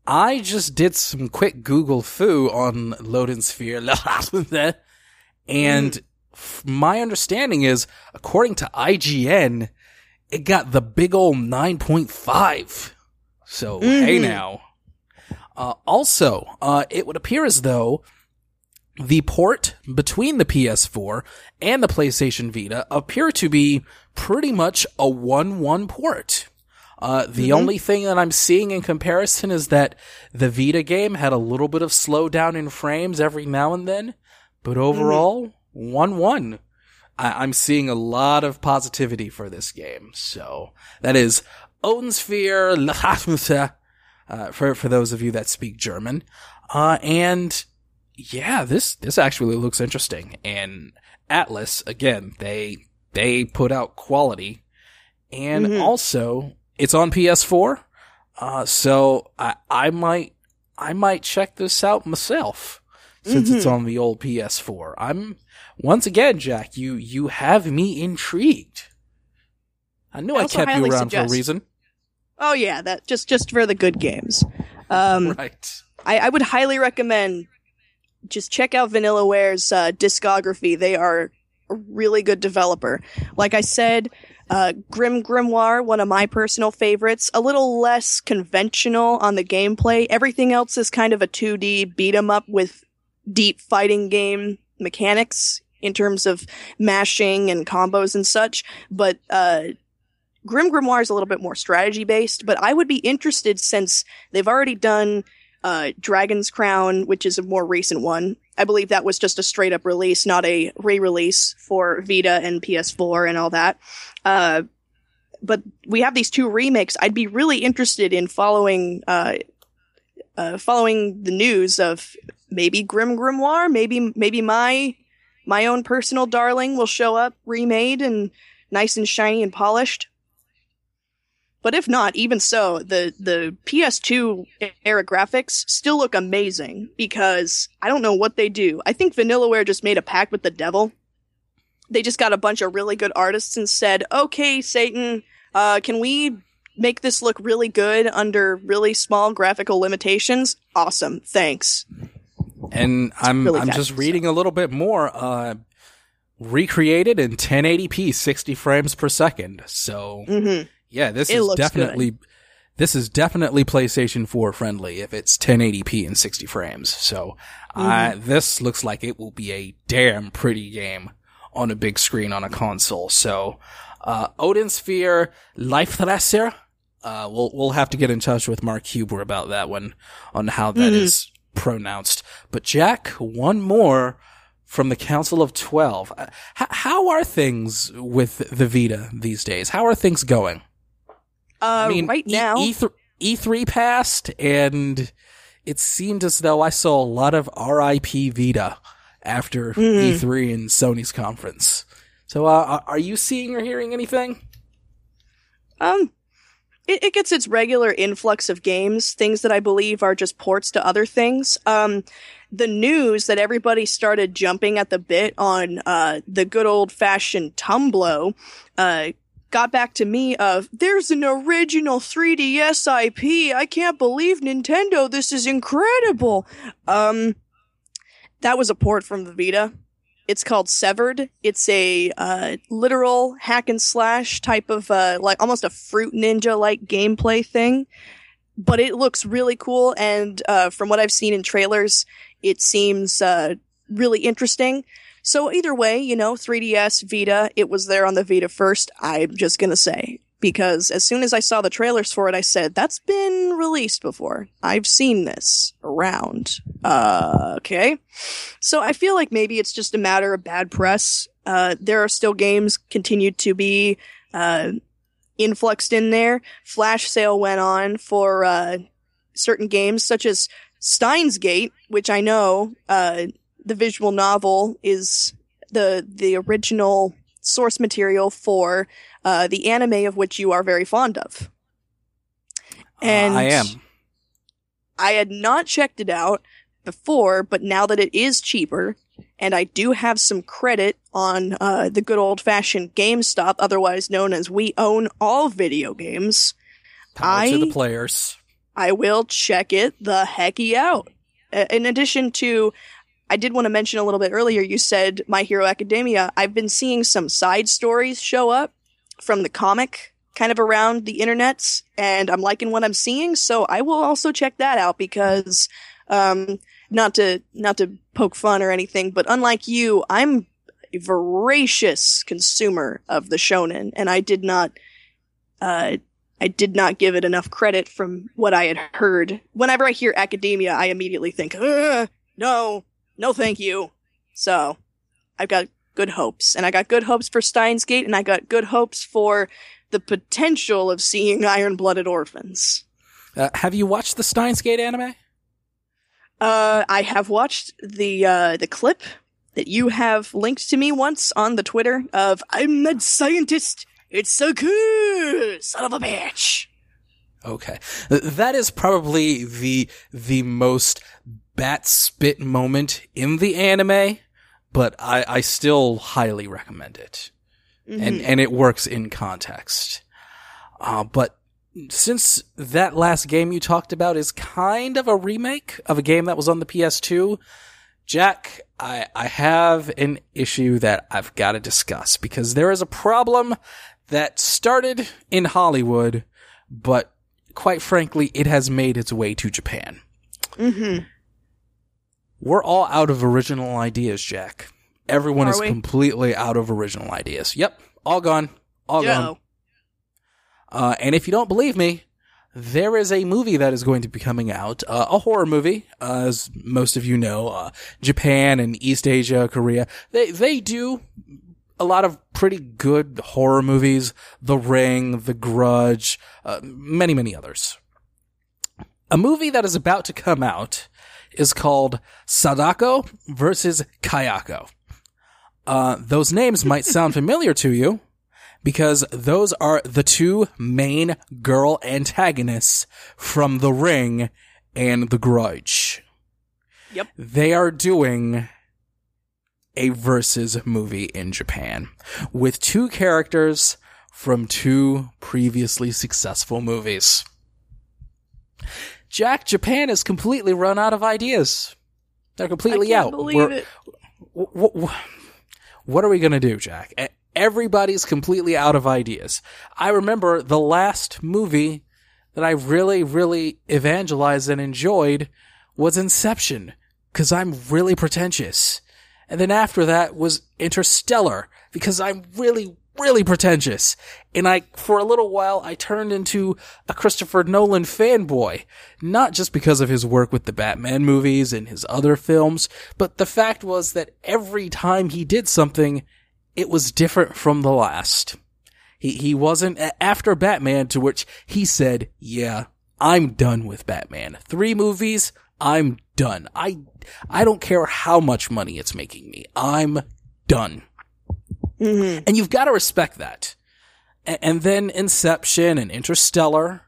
I just did some quick Google foo on Odin Sphere Leifthrasir, and my understanding is, according to IGN, it got the big old 9.5. So, hey now. Also, it would appear as though the port between the PS4 and the PlayStation Vita appear to be pretty much a 1-1 port. The only thing that I'm seeing in comparison is that the Vita game had a little bit of slowdown in frames every now and then, but overall, 1-1. I'm seeing a lot of positivity for this game, so that is Odin Sphere Leifthrasir. For those of you that speak German. And yeah, this actually looks interesting. And Atlas, again, they put out quality. And also, it's on PS4. So I might check this out myself since it's on the old PS4. I'm, once again, Jack, you have me intrigued. I knew I kept you around for a reason. Oh yeah, that just for the good games. Right. I would highly recommend just check out Vanillaware's discography. They are a really good developer. Like I said, Grim Grimoire, one of my personal favorites, a little less conventional on the gameplay. Everything else is kind of a 2D beat 'em up with deep fighting game mechanics in terms of mashing and combos and such, but Grim Grimoire is a little bit more strategy-based, but I would be interested since they've already done Dragon's Crown, which is a more recent one. I believe that was just a straight-up release, not a re-release for Vita and PS4 and all that. But we have these two remakes. I'd be really interested in following the news of maybe Grim Grimoire, maybe my own personal darling will show up remade and nice and shiny and polished. But if not, even so, the PS2 era graphics still look amazing because I don't know what they do. I think Vanillaware just made a pact with the devil. They just got a bunch of really good artists and said, okay, Satan, can we make this look really good under really small graphical limitations? Awesome, thanks. And I'm just reading a little bit more. Recreated in 1080p, 60 frames per second. So... Yeah, this is definitely good. this is definitely PlayStation 4 friendly if it's 1080p and 60 frames. So this looks like it will be a damn pretty game on a big screen on a console. So Odin Sphere Leifthrasir. We'll have to get in touch with Mark Huber about that one on how that is pronounced. But Jack, one more from the Council of 12. How are things with the Vita these days? How are things going? I mean, right now, E3 passed, and it seemed as though I saw a lot of RIP Vita after E3 and Sony's conference. So, are you seeing or hearing anything? It gets its regular influx of games, things that I believe are just ports to other things. The news that everybody started jumping at the bit on the good old-fashioned Tumblr got back to me of, there's an original 3DS IP. I can't believe Nintendo. This is incredible. That was a port from the Vita. It's called Severed. It's a literal hack and slash type of like almost a Fruit Ninja like gameplay thing, but it looks really cool. And from what I've seen in trailers, it seems really interesting. So either way, you know, 3DS, Vita, it was there on the Vita first. I'm just gonna say, because as soon as I saw the trailers for it, I said, that's been released before. I've seen this around. Okay. So I feel like maybe it's just a matter of bad press. There are still games continued to be influxed in there. Flash sale went on for certain games, such as Steins Gate, which I know the visual novel is the original source material for the anime of which you are very fond of. And I am. I had not checked it out before, but now that it is cheaper, and I do have some credit on the good old-fashioned GameStop, otherwise known as We Own All Video Games. Power to the players. I will check it the hecky out. In addition to... I did want to mention a little bit earlier, you said My Hero Academia. I've been seeing some side stories show up from the comic kind of around the internets, and I'm liking what I'm seeing, so I will also check that out because not to poke fun or anything, but unlike you, I'm a voracious consumer of the shonen, and I did not give it enough credit from what I had heard. Whenever I hear academia, I immediately think, No, thank you. So, I've got good hopes. And I got good hopes for Steins Gate, and I got good hopes for the potential of seeing Iron-Blooded Orphans. Have you watched the Steins Gate anime? I have watched the clip that you have linked to me once on the Twitter of, I'm that scientist! It's so cool! Son of a bitch! Okay. That is probably the most... bat spit moment in the anime, but I still highly recommend it. And it works in context. But since that last game you talked about is kind of a remake of a game that was on the PS2, Jack, I have an issue that I've got to discuss because there is a problem that started in Hollywood, but quite frankly, it has made its way to Japan. We're all out of original ideas, Jack. Everyone is completely out of original ideas. Yep. All gone. All gone. And if you don't believe me, there is a movie that is going to be coming out, a horror movie, as most of you know. Japan and East Asia, Korea, they do a lot of pretty good horror movies. The Ring, The Grudge, many, many others. A movie that is about to come out is called Sadako versus Kayako. Those names might sound familiar to you because those are the two main girl antagonists from The Ring and The Grudge. Yep. They are doing a versus movie in Japan with two characters from two previously successful movies. Jack, Japan is completely run out of ideas. They're completely out. I can't believe it. What are we going to do, Jack? Everybody's completely out of ideas. I remember the last movie that I really, really evangelized and enjoyed was Inception, because I'm really pretentious. And then after that was Interstellar, because I'm really, really pretentious. And I, for a little while, I turned into a Christopher Nolan fanboy. Not just because of his work with the Batman movies and his other films, but the fact was that every time he did something, it was different from the last. He wasn't after Batman, to which he said, yeah, I'm done with Batman. 3 movies, I'm done. I don't care how much money it's making me. I'm done. Mm-hmm. And you've got to respect that. And then Inception and Interstellar.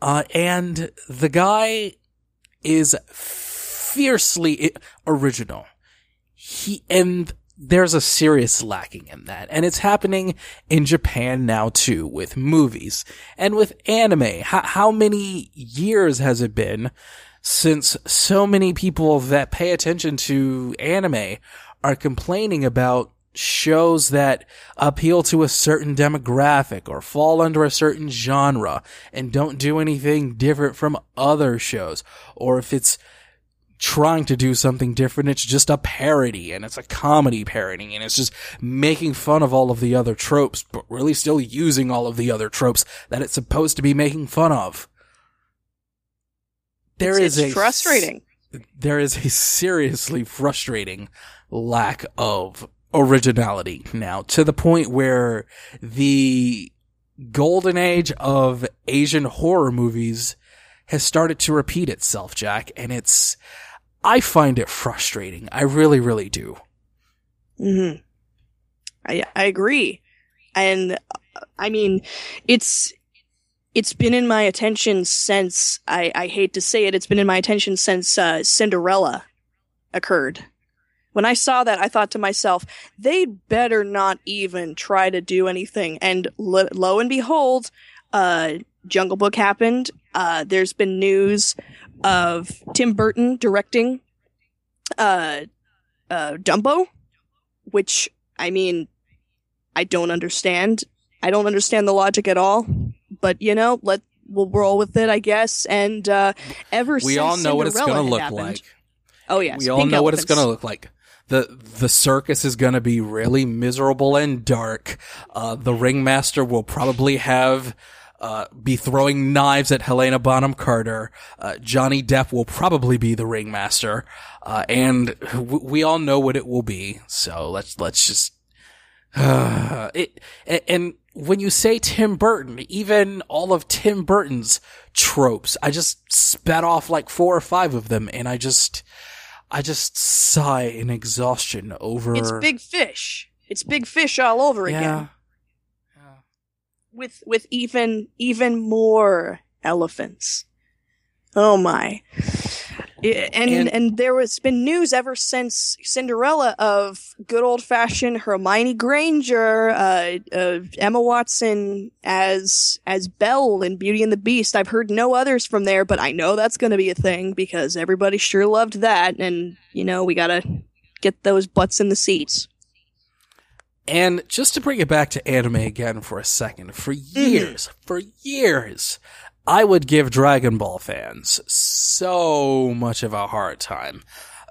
And the guy is fiercely original. There's a serious lacking in that. And it's happening in Japan now too, with movies and with anime. How many years has it been since so many people that pay attention to anime are complaining about shows that appeal to a certain demographic or fall under a certain genre and don't do anything different from other shows? Or if it's trying to do something different, it's just a parody, and it's a comedy parody, and it's just making fun of all of the other tropes, but really still using all of the other tropes that it's supposed to be making fun of. It's frustrating. There is a seriously frustrating lack of originality now, to the point where the golden age of Asian horror movies has started to repeat itself, Jack, and I find it frustrating. I really, really do. Mm-hmm. I agree. And I mean, it's been in my attention since, I hate to say it, it's been in my attention since Cinderella occurred. When I saw that, I thought to myself, they'd better not even try to do anything. And lo and behold, Jungle Book happened. There's been news of Tim Burton directing Dumbo, which, I mean, I don't understand. I don't understand the logic at all. But, you know, we'll roll with it, I guess. And we all know what it's going to look like. Oh, yes. We all know what it's going to look like. The circus is going to be really miserable and dark. The ringmaster will probably have... be throwing knives at Helena Bonham Carter. Johnny Depp will probably be the ringmaster. And we all know what it will be. So let's just, and when you say Tim Burton, even all of Tim Burton's tropes, I just spat off like 4 or 5 of them. And I just sigh in exhaustion over. It's Big Fish. It's Big Fish all over again. With even more elephants. Oh my. And there has been news ever since Cinderella of good old-fashioned Hermione Granger, Emma Watson as Belle in Beauty and the Beast. I've heard no others from there, but I know that's going to be a thing because everybody sure loved that. And, you know, we got to get those butts in the seats. And just to bring it back to anime again for a second, for years, I would give Dragon Ball fans so much of a hard time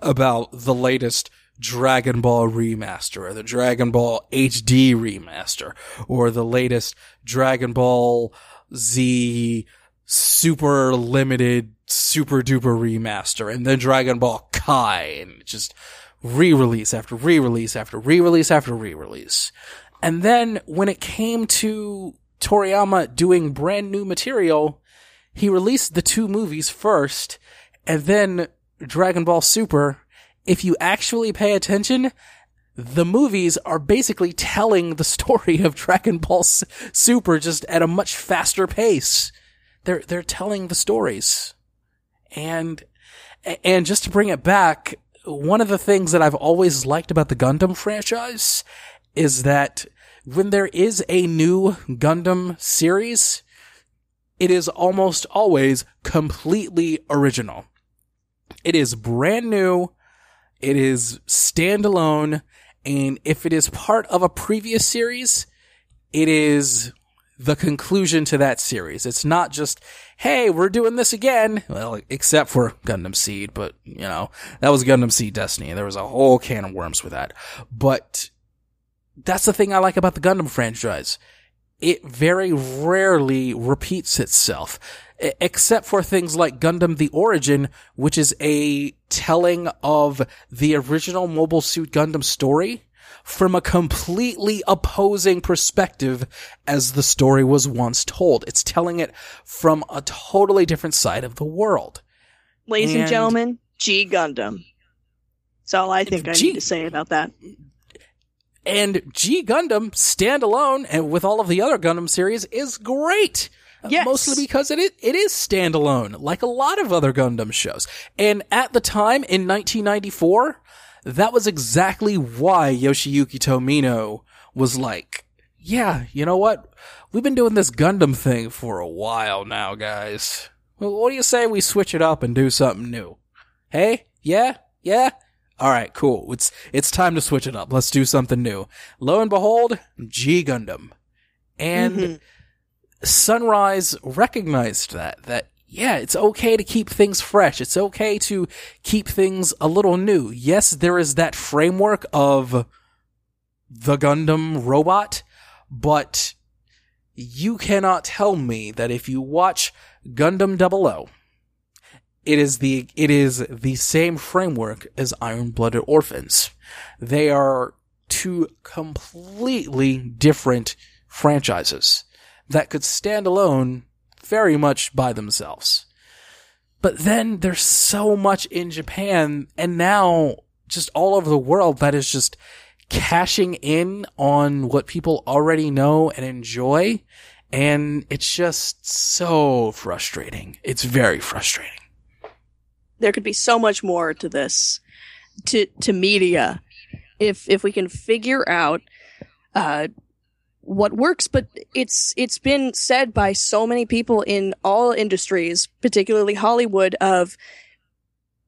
about the latest Dragon Ball remaster, or the Dragon Ball HD remaster, or the latest Dragon Ball Z Super Limited Super Duper remaster, and then Dragon Ball Kai, and just... re-release after re-release after re-release after re-release. And then when it came to Toriyama doing brand new material, he released the 2 movies first, and then Dragon Ball Super. If you actually pay attention, the movies are basically telling the story of Dragon Ball Super just at a much faster pace. They're telling the stories. And just to bring it back, one of the things that I've always liked about the Gundam franchise is that when there is a new Gundam series, it is almost always completely original. It is brand new, it is standalone, and if it is part of a previous series, it is the conclusion to that series. It's not just, hey, we're doing this again. Well, except for Gundam Seed, but, you know, that was Gundam Seed Destiny. There was a whole can of worms with that. But that's the thing I like about the Gundam franchise. It very rarely repeats itself, except for things like Gundam The Origin, which is a telling of the original Mobile Suit Gundam story from a completely opposing perspective as the story was once told. It's telling it from a totally different side of the world. Ladies and gentlemen, G Gundam. That's all I think I need to say about that. And G Gundam, standalone, and with all of the other Gundam series, is great. Yes. Mostly because it is standalone, like a lot of other Gundam shows. And at the time, in 1994... that was exactly why Yoshiyuki Tomino was like, yeah, you know what? We've been doing this Gundam thing for a while now, guys. Well, what do you say we switch it up and do something new? Hey? Yeah? Yeah? All right, cool. It's time to switch it up. Let's do something new. Lo and behold, G Gundam. And Sunrise recognized that yeah, it's okay to keep things fresh. It's okay to keep things a little new. Yes, there is that framework of the Gundam robot, but you cannot tell me that if you watch Gundam 00, it is the same framework as Iron-Blooded Orphans. They are two completely different franchises that could stand alone very much by themselves. But then there's so much in Japan and now just all over the world that is just cashing in on what people already know and enjoy. And it's just so frustrating. It's very frustrating. There could be so much more to this, to media, if we can figure out what works, but it's been said by so many people in all industries, particularly Hollywood, of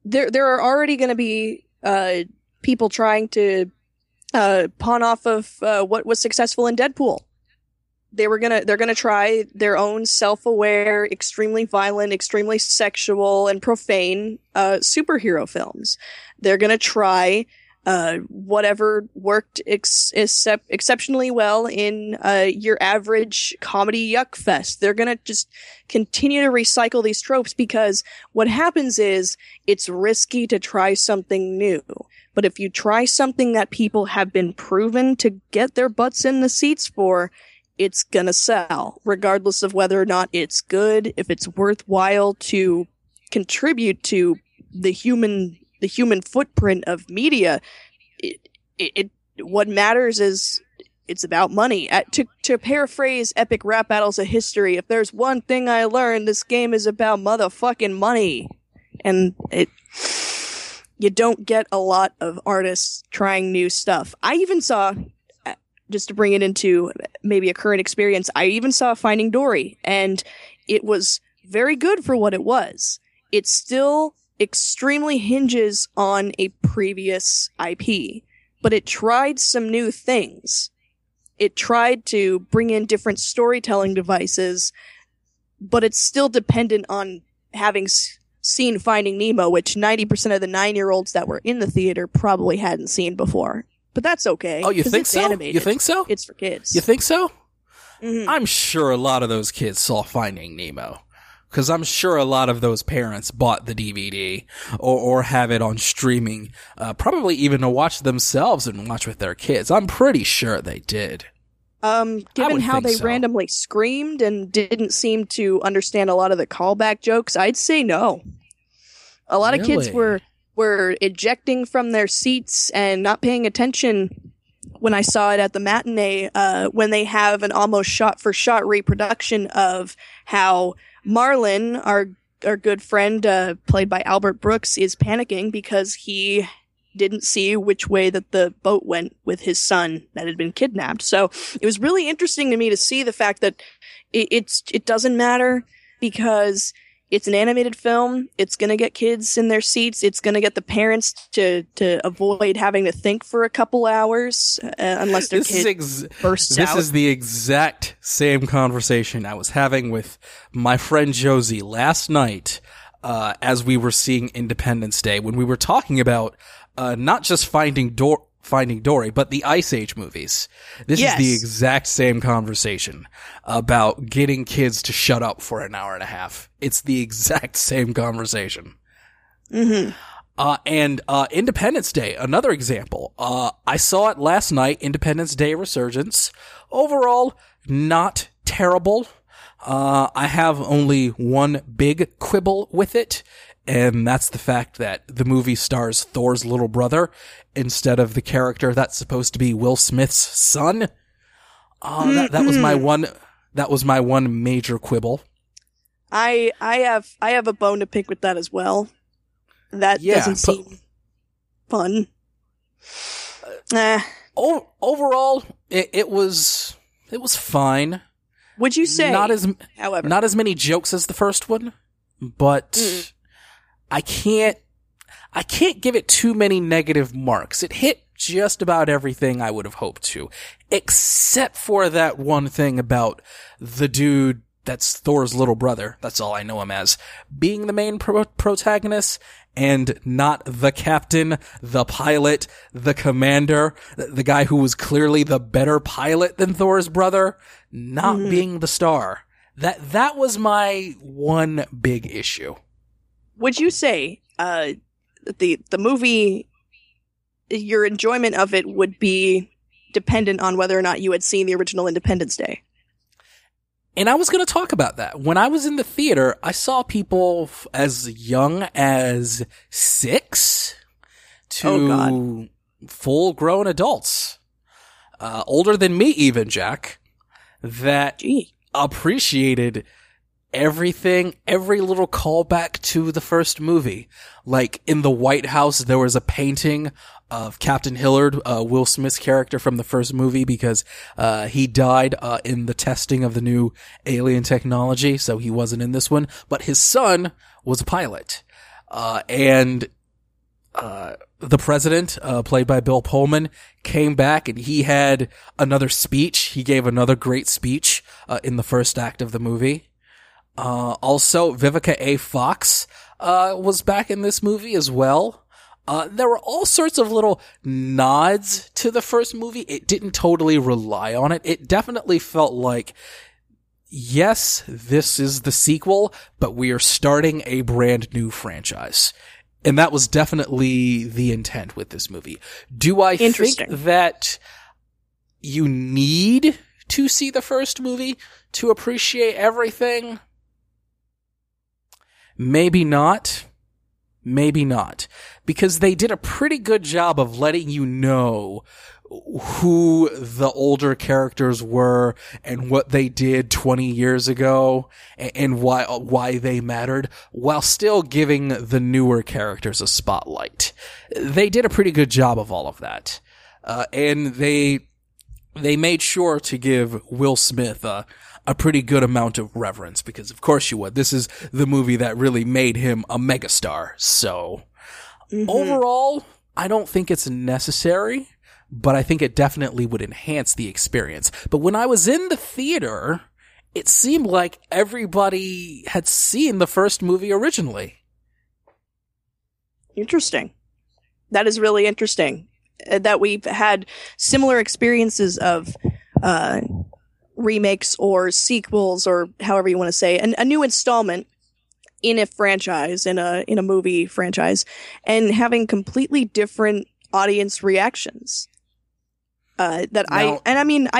there are already going to be people trying to pawn off of what was successful in Deadpool. They're gonna try their own self-aware, extremely violent, extremely sexual and profane superhero films. They're gonna try whatever worked exceptionally well in your average comedy yuck fest. They're gonna just continue to recycle these tropes because what happens is it's risky to try something new. But if you try something that people have been proven to get their butts in the seats for, it's gonna sell, regardless of whether or not it's good, if it's worthwhile to contribute to the human footprint of media. What matters is it's about money. To paraphrase Epic Rap Battles of History, if there's one thing I learned, this game is about motherfucking money. And you don't get a lot of artists trying new stuff. I even saw, just to bring it into maybe a current experience, I even saw Finding Dory, and it was very good for what it was. It's still extremely hinges on a previous IP, but it tried some new things. It tried to bring in different storytelling devices, but it's still dependent on having seen Finding Nemo, which 90% of the 9-year-olds that were in the theater probably hadn't seen before. But that's okay. Oh, you think so? Animated. You think so? It's for kids. You think so? Mm-hmm. I'm sure a lot of those kids saw Finding Nemo, because I'm sure a lot of those parents bought the DVD or have it on streaming, probably even to watch themselves and watch with their kids. I'm pretty sure they did. Given how they randomly screamed and didn't seem to understand a lot of the callback jokes, I'd say no. A lot of kids were ejecting from their seats and not paying attention when I saw it at the matinee, when they have an almost shot-for-shot reproduction of how Marlin, our good friend, played by Albert Brooks, is panicking because he didn't see which way that the boat went with his son that had been kidnapped. So it was really interesting to me to see the fact that it doesn't matter because It's an animated film. It's going to get kids in their seats. It's going to get the parents to avoid having to think for a couple hours unless their kid bursts out. This is the exact same conversation I was having with my friend Josie last night as we were seeing Independence Day, when we were talking about not just Finding Dory, but the Ice Age movies. This is the exact same conversation about getting kids to shut up for an hour and a half. It's the exact same conversation. Mm-hmm. And Independence Day, another example. I saw it last night, Independence Day Resurgence. Overall, not terrible. I have only one big quibble with it. And that's the fact that the movie stars Thor's little brother instead of the character that's supposed to be Will Smith's son. That was my one major quibble. I have a bone to pick with that as well. That doesn't seem fun. Overall, it was fine. Would you say not as many jokes as the first one, but. Mm. I can't give it too many negative marks. It hit just about everything I would have hoped to, except for that one thing about the dude that's Thor's little brother, that's all I know him as, being the main protagonist and not the captain, the pilot, the commander, the guy who was clearly the better pilot than Thor's brother, not being the star. That was my one big issue. Would you say the movie, your enjoyment of it would be dependent on whether or not you had seen the original Independence Day? And I was going to talk about that. When I was in the theater, I saw people as young as 6 to full-grown adults, older than me even, Jack, that appreciated everything, every little callback to the first movie. Like, in the White House, there was a painting of Captain Hillard, Will Smith's character from the first movie, because he died in the testing of the new alien technology, so he wasn't in this one. But his son was a pilot. And the president, played by Bill Pullman, came back and he had another speech. He gave another great speech in the first act of the movie. Also, Vivica A. Fox was back in this movie as well. There were all sorts of little nods to the first movie. It didn't totally rely on it. It definitely felt like, yes, this is the sequel, but we are starting a brand new franchise. And that was definitely the intent with this movie. Do I think that you need to see the first movie to appreciate everything? Maybe not. Because they did a pretty good job of letting you know who the older characters were and what they did 20 years ago and why they mattered, while still giving the newer characters a spotlight. They did a pretty good job of all of that. And they made sure to give Will Smith a pretty good amount of reverence, because of course you would. This is the movie that really made him a megastar. So overall, I don't think it's necessary, but I think it definitely would enhance the experience. But when I was in the theater, it seemed like everybody had seen the first movie originally. Interesting. That is really interesting that we've had similar experiences of remakes or sequels, or however you want to say, a new installment in a franchise, in a movie franchise, and having completely different audience reactions. I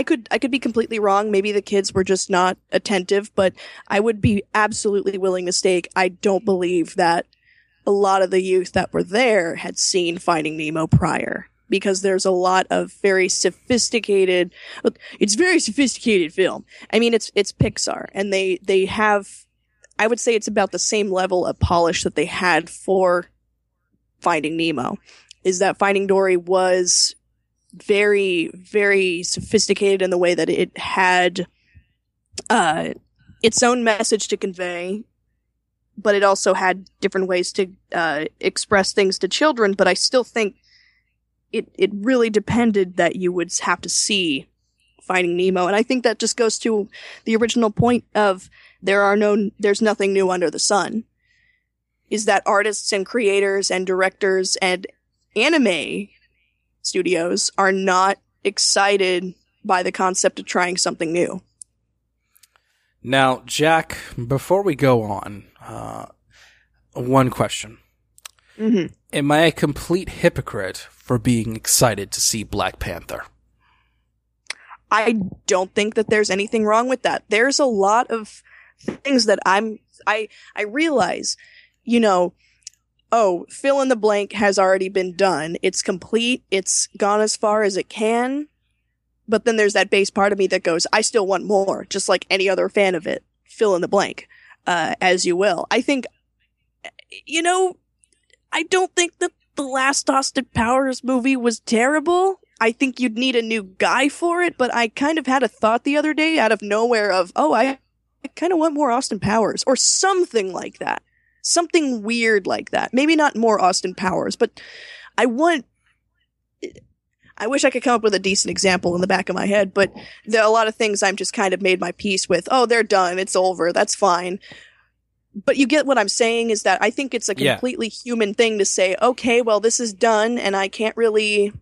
could be completely wrong. Maybe the kids were just not attentive, but I would be absolutely willing to stake I don't believe that a lot of the youth that were there had seen Finding Nemo prior. Because there's a lot of very sophisticated. Look, it's a very sophisticated film. I mean, it's Pixar, and they have. I would say it's about the same level of polish that they had for Finding Nemo. Is that Finding Dory was very, very sophisticated in the way that it had its own message to convey, but it also had different ways to express things to children. But I still think it really depended that you would have to see Finding Nemo. And I think that just goes to the original point of there's nothing new under the sun, is that artists and creators and directors and anime studios are not excited by the concept of trying something new. Now, Jack, before we go on, one question. Mm-hmm. Am I a complete hypocrite for being excited to see Black Panther? I don't think that there's anything wrong with that. There's a lot of things that I realize, you know, fill in the blank has already been done. It's complete. It's gone as far as it can. But then there's that base part of me that goes, I still want more, just like any other fan of it. Fill in the blank, as you will. I think, you know, I don't think that the last Austin Powers movie was terrible. I think you'd need a new guy for it, but I kind of had a thought the other day out of nowhere of, I kind of want more Austin Powers or something like that. Something weird like that. Maybe not more Austin Powers, but I wish I could come up with a decent example in the back of my head, but there are a lot of things I'm just kind of made my peace with. Oh, they're done. It's over. That's fine. But you get what I'm saying, is that I think it's a completely human thing to say, okay, well, this is done and I can't really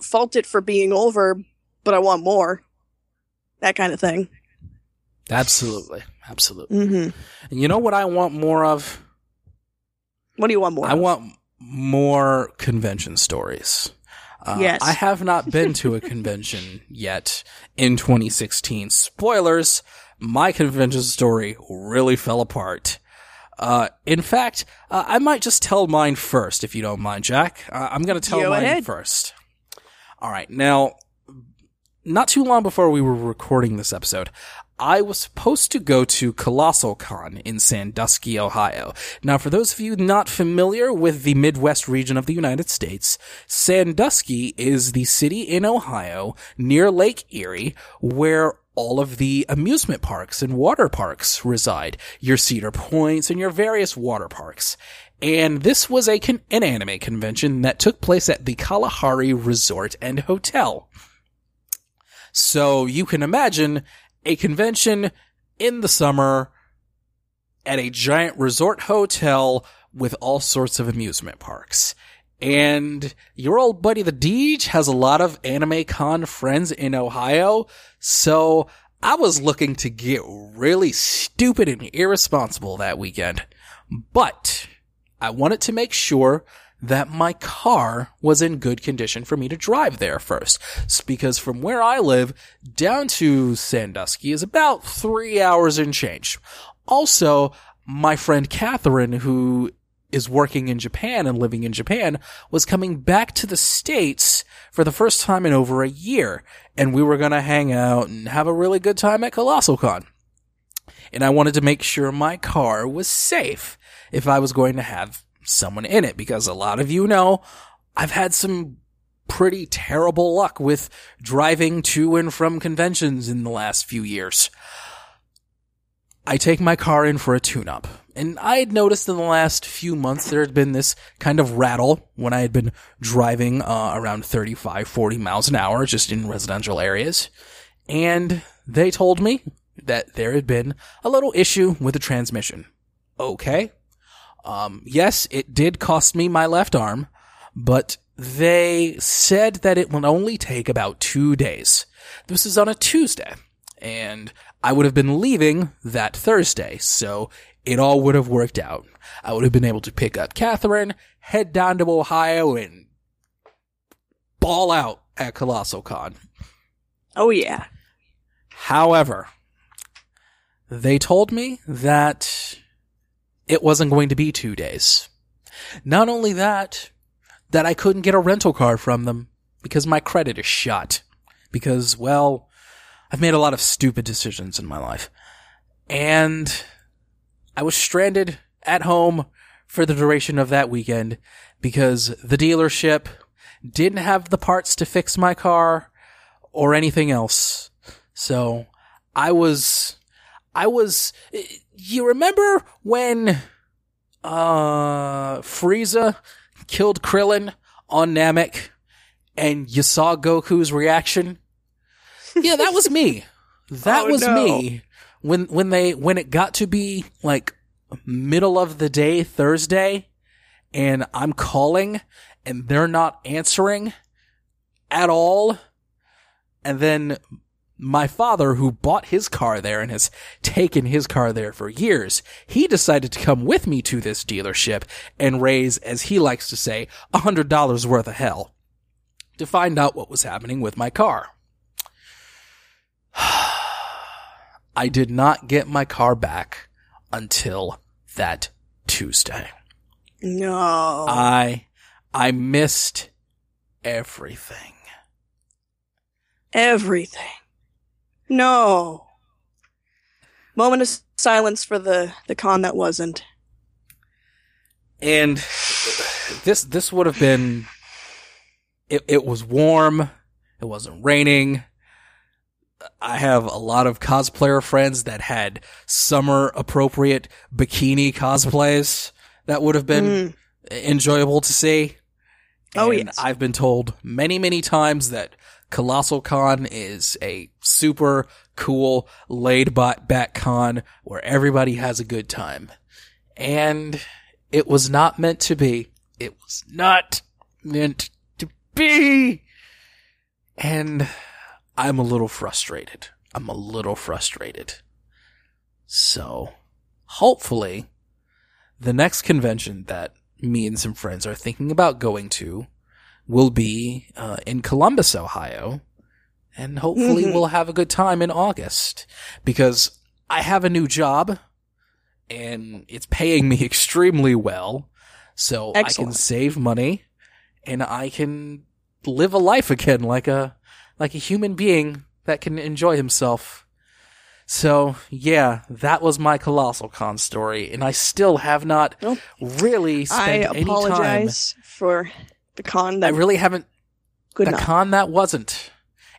fault it for being over, but I want more. That kind of thing. Absolutely. Mm-hmm. And you know what I want more of? What do you want more of? I want more convention stories. Yes. I have not been to a convention yet in 2016. Spoilers, my convention story really fell apart. In fact, I might just tell mine first, if you don't mind, Jack. I'm going to tell mine first. All right. Now, not too long before we were recording this episode, I was supposed to go to Colossal Con in Sandusky, Ohio. Now, for those of you not familiar with the Midwest region of the United States, Sandusky is the city in Ohio near Lake Erie where all of the amusement parks and water parks reside, your Cedar Points and your various water parks. And this was an anime convention that took place at the Kalahari Resort and Hotel. So you can imagine a convention in the summer at a giant resort hotel with all sorts of amusement parks. And your old buddy the Deej has a lot of anime con friends in Ohio, so I was looking to get really stupid and irresponsible that weekend. But I wanted to make sure that my car was in good condition for me to drive there first. It's because from where I live down to Sandusky is about 3 hours and change. Also, my friend Catherine, who is working in Japan and living in Japan, was coming back to the States for the first time in over a year, and we were going to hang out and have a really good time at Colossal Con. And I wanted to make sure my car was safe if I was going to have someone in it, because a lot of you know I've had some pretty terrible luck with driving to and from conventions in the last few years. I take my car in for a tune-up, and I had noticed in the last few months there had been this kind of rattle when I had been driving around 35, 40 miles an hour just in residential areas, and they told me that there had been a little issue with the transmission. Okay. Yes, it did cost me my left arm, but they said that it would only take about 2 days. This is on a Tuesday, and I would have been leaving that Thursday, so it all would have worked out. I would have been able to pick up Catherine, head down to Ohio, and ball out at Colossal Con. Oh, yeah. However, they told me that it wasn't going to be 2 days. Not only that I couldn't get a rental car from them because my credit is shot. Because, well, I've made a lot of stupid decisions in my life. And I was stranded at home for the duration of that weekend because the dealership didn't have the parts to fix my car or anything else. So I was You remember when Frieza killed Krillin on Namek and you saw Goku's reaction? Yeah, that was me. That was me. When it got to be like middle of the day Thursday and I'm calling and they're not answering at all. And then my father, who bought his car there and has taken his car there for years, he decided to come with me to this dealership and raise, as he likes to say, $100 worth of hell to find out what was happening with my car. I did not get my car back until that Tuesday. No. I missed everything. Everything. No. Moment of silence for the con that wasn't. And this would have been... It was warm. It wasn't raining. I have a lot of cosplayer friends that had summer-appropriate bikini cosplays that would have been enjoyable to see. Oh, and yes. I've been told many, many times that Colossal Con is a super cool, laid-back con where everybody has a good time. And it was not meant to be. It was not meant to be. And... I'm a little frustrated. So, hopefully, the next convention that me and some friends are thinking about going to will be in Columbus, Ohio, and hopefully we'll have a good time in August, because I have a new job, and it's paying me extremely well, so excellent. I can save money, and I can live a life again like a human being that can enjoy himself. So, yeah, that was my Colossal Con story, and I still have not really spent any time. I apologize for the con that... I really haven't... The con that wasn't.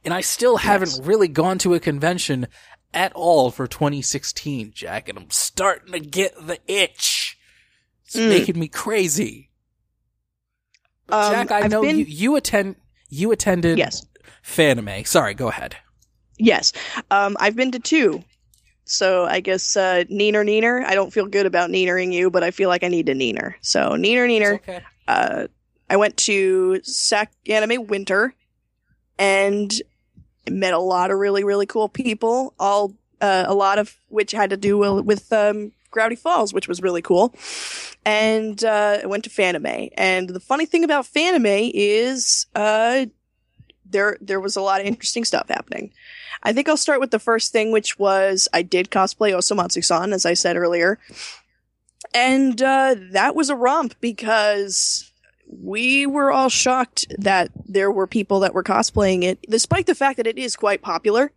And I still haven't really gone to a convention at all for 2016, Jack, and I'm starting to get the itch. It's making me crazy. Jack, I know you attended... Yes. Fanime. Sorry, go ahead. Yes. I've been to two. So I guess neener. I don't feel good about neanering you, but I feel like I need to neener. So neener. Okay. I went to Sac Anime Winter and met a lot of really, really cool people, all a lot of which had to do with Gravity Falls, which was really cool. And I went to Fanime. And the funny thing about Fanime is... There was a lot of interesting stuff happening. I think I'll start with the first thing, which was I did cosplay Osomatsu-san, as I said earlier. And that was a romp because we were all shocked that there were people that were cosplaying it, despite the fact that it is quite popular.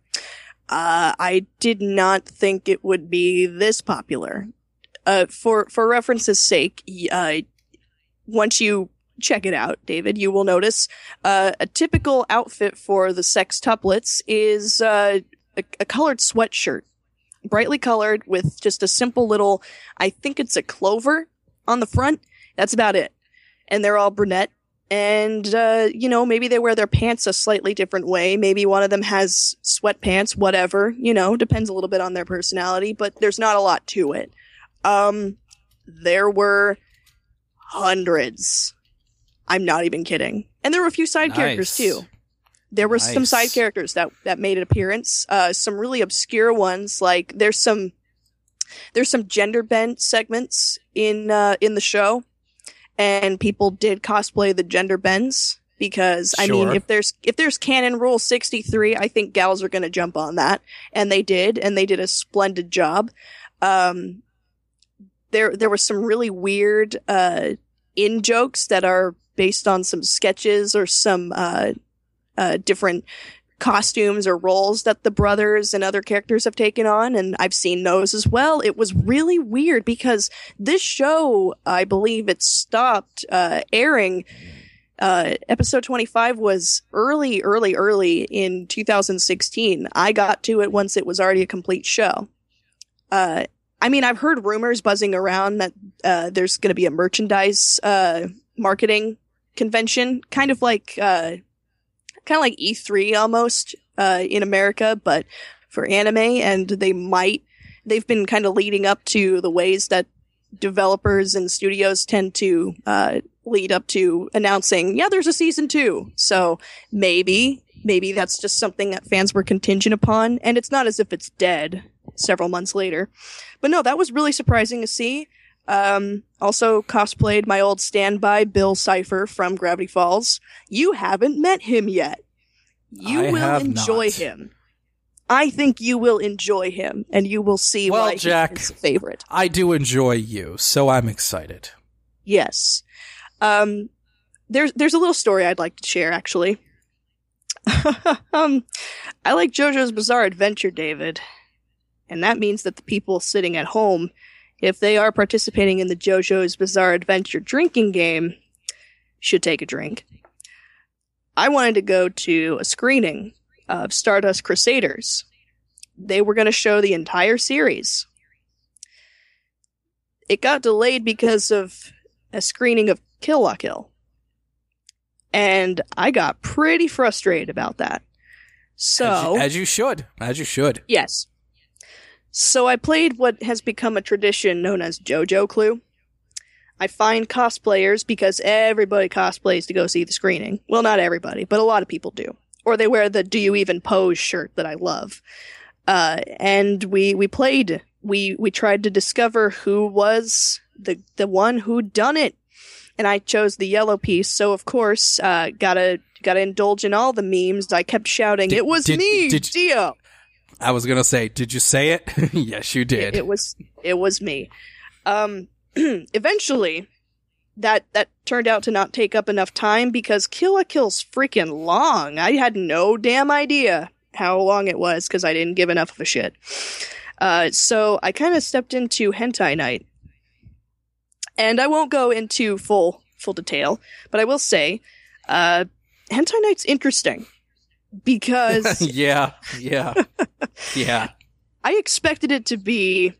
I did not think it would be this popular. For reference's sake, once you... check it out, David. You will notice a typical outfit for the sextuplets is a colored sweatshirt, brightly colored with just a simple little, I think it's a clover on the front. That's about it. And they're all brunette. And, maybe they wear their pants a slightly different way. Maybe one of them has sweatpants, whatever, depends a little bit on their personality, but there's not a lot to it. There were hundreds. I'm not even kidding. And there were a few side characters, too. There were some side characters that made an appearance. Some really obscure ones, like there's some gender bent segments in the show. And people did cosplay the gender bends because, sure. I mean, if there's canon rule 63, I think gals are going to jump on that. And they did. And they did a splendid job. There were some really weird in-jokes that are based on some sketches or some different costumes or roles that the brothers and other characters have taken on, and I've seen those as well. It was really weird because this show, I believe it stopped airing. Episode 25 was early in 2016. I got to it once it was already a complete show. I mean, I've heard rumors buzzing around that there's going to be a merchandise marketing convention, kind of like E3 almost in America, but for anime. And they've been kind of leading up to the ways that developers and studios tend to lead up to announcing, yeah, there's a season 2. So maybe that's just something that fans were contingent upon, and it's not as if it's dead several months later. But no, that was really surprising to see. Also cosplayed my old standby Bill Cipher from Gravity Falls. You haven't met him yet. You will enjoy him. I think you will enjoy him, and you will see why Jack, he's his favorite. I do enjoy you, so I'm excited. Yes. There's a little story I'd like to share, actually. I like JoJo's Bizarre Adventure, David. And that means that the people sitting at home, if they are participating in the JoJo's Bizarre Adventure drinking game, should take a drink. I wanted to go to a screening of Stardust Crusaders. They were going to show the entire series. It got delayed because of a screening of Kill la Kill. And I got pretty frustrated about that. So As you should. Yes. So I played what has become a tradition known as JoJo Clue. I find cosplayers because everybody cosplays to go see the screening. Well, not everybody, but a lot of people do. Or they wear the Do You Even Pose shirt that I love. And we played. We tried to discover who was the one who done it. And I chose the yellow piece, so of course, gotta indulge in all the memes. I kept shouting, "It was me, Dio!" I was gonna say, did you say it? Yes, you did. It was me. Eventually, that turned out to not take up enough time because Kill la Kill's freaking long. I had no damn idea how long it was because I didn't give enough of a shit. So I kind of stepped into Hentai Night. And I won't go into full detail, but I will say, Hentai Night's interesting. Because yeah. I expected it to be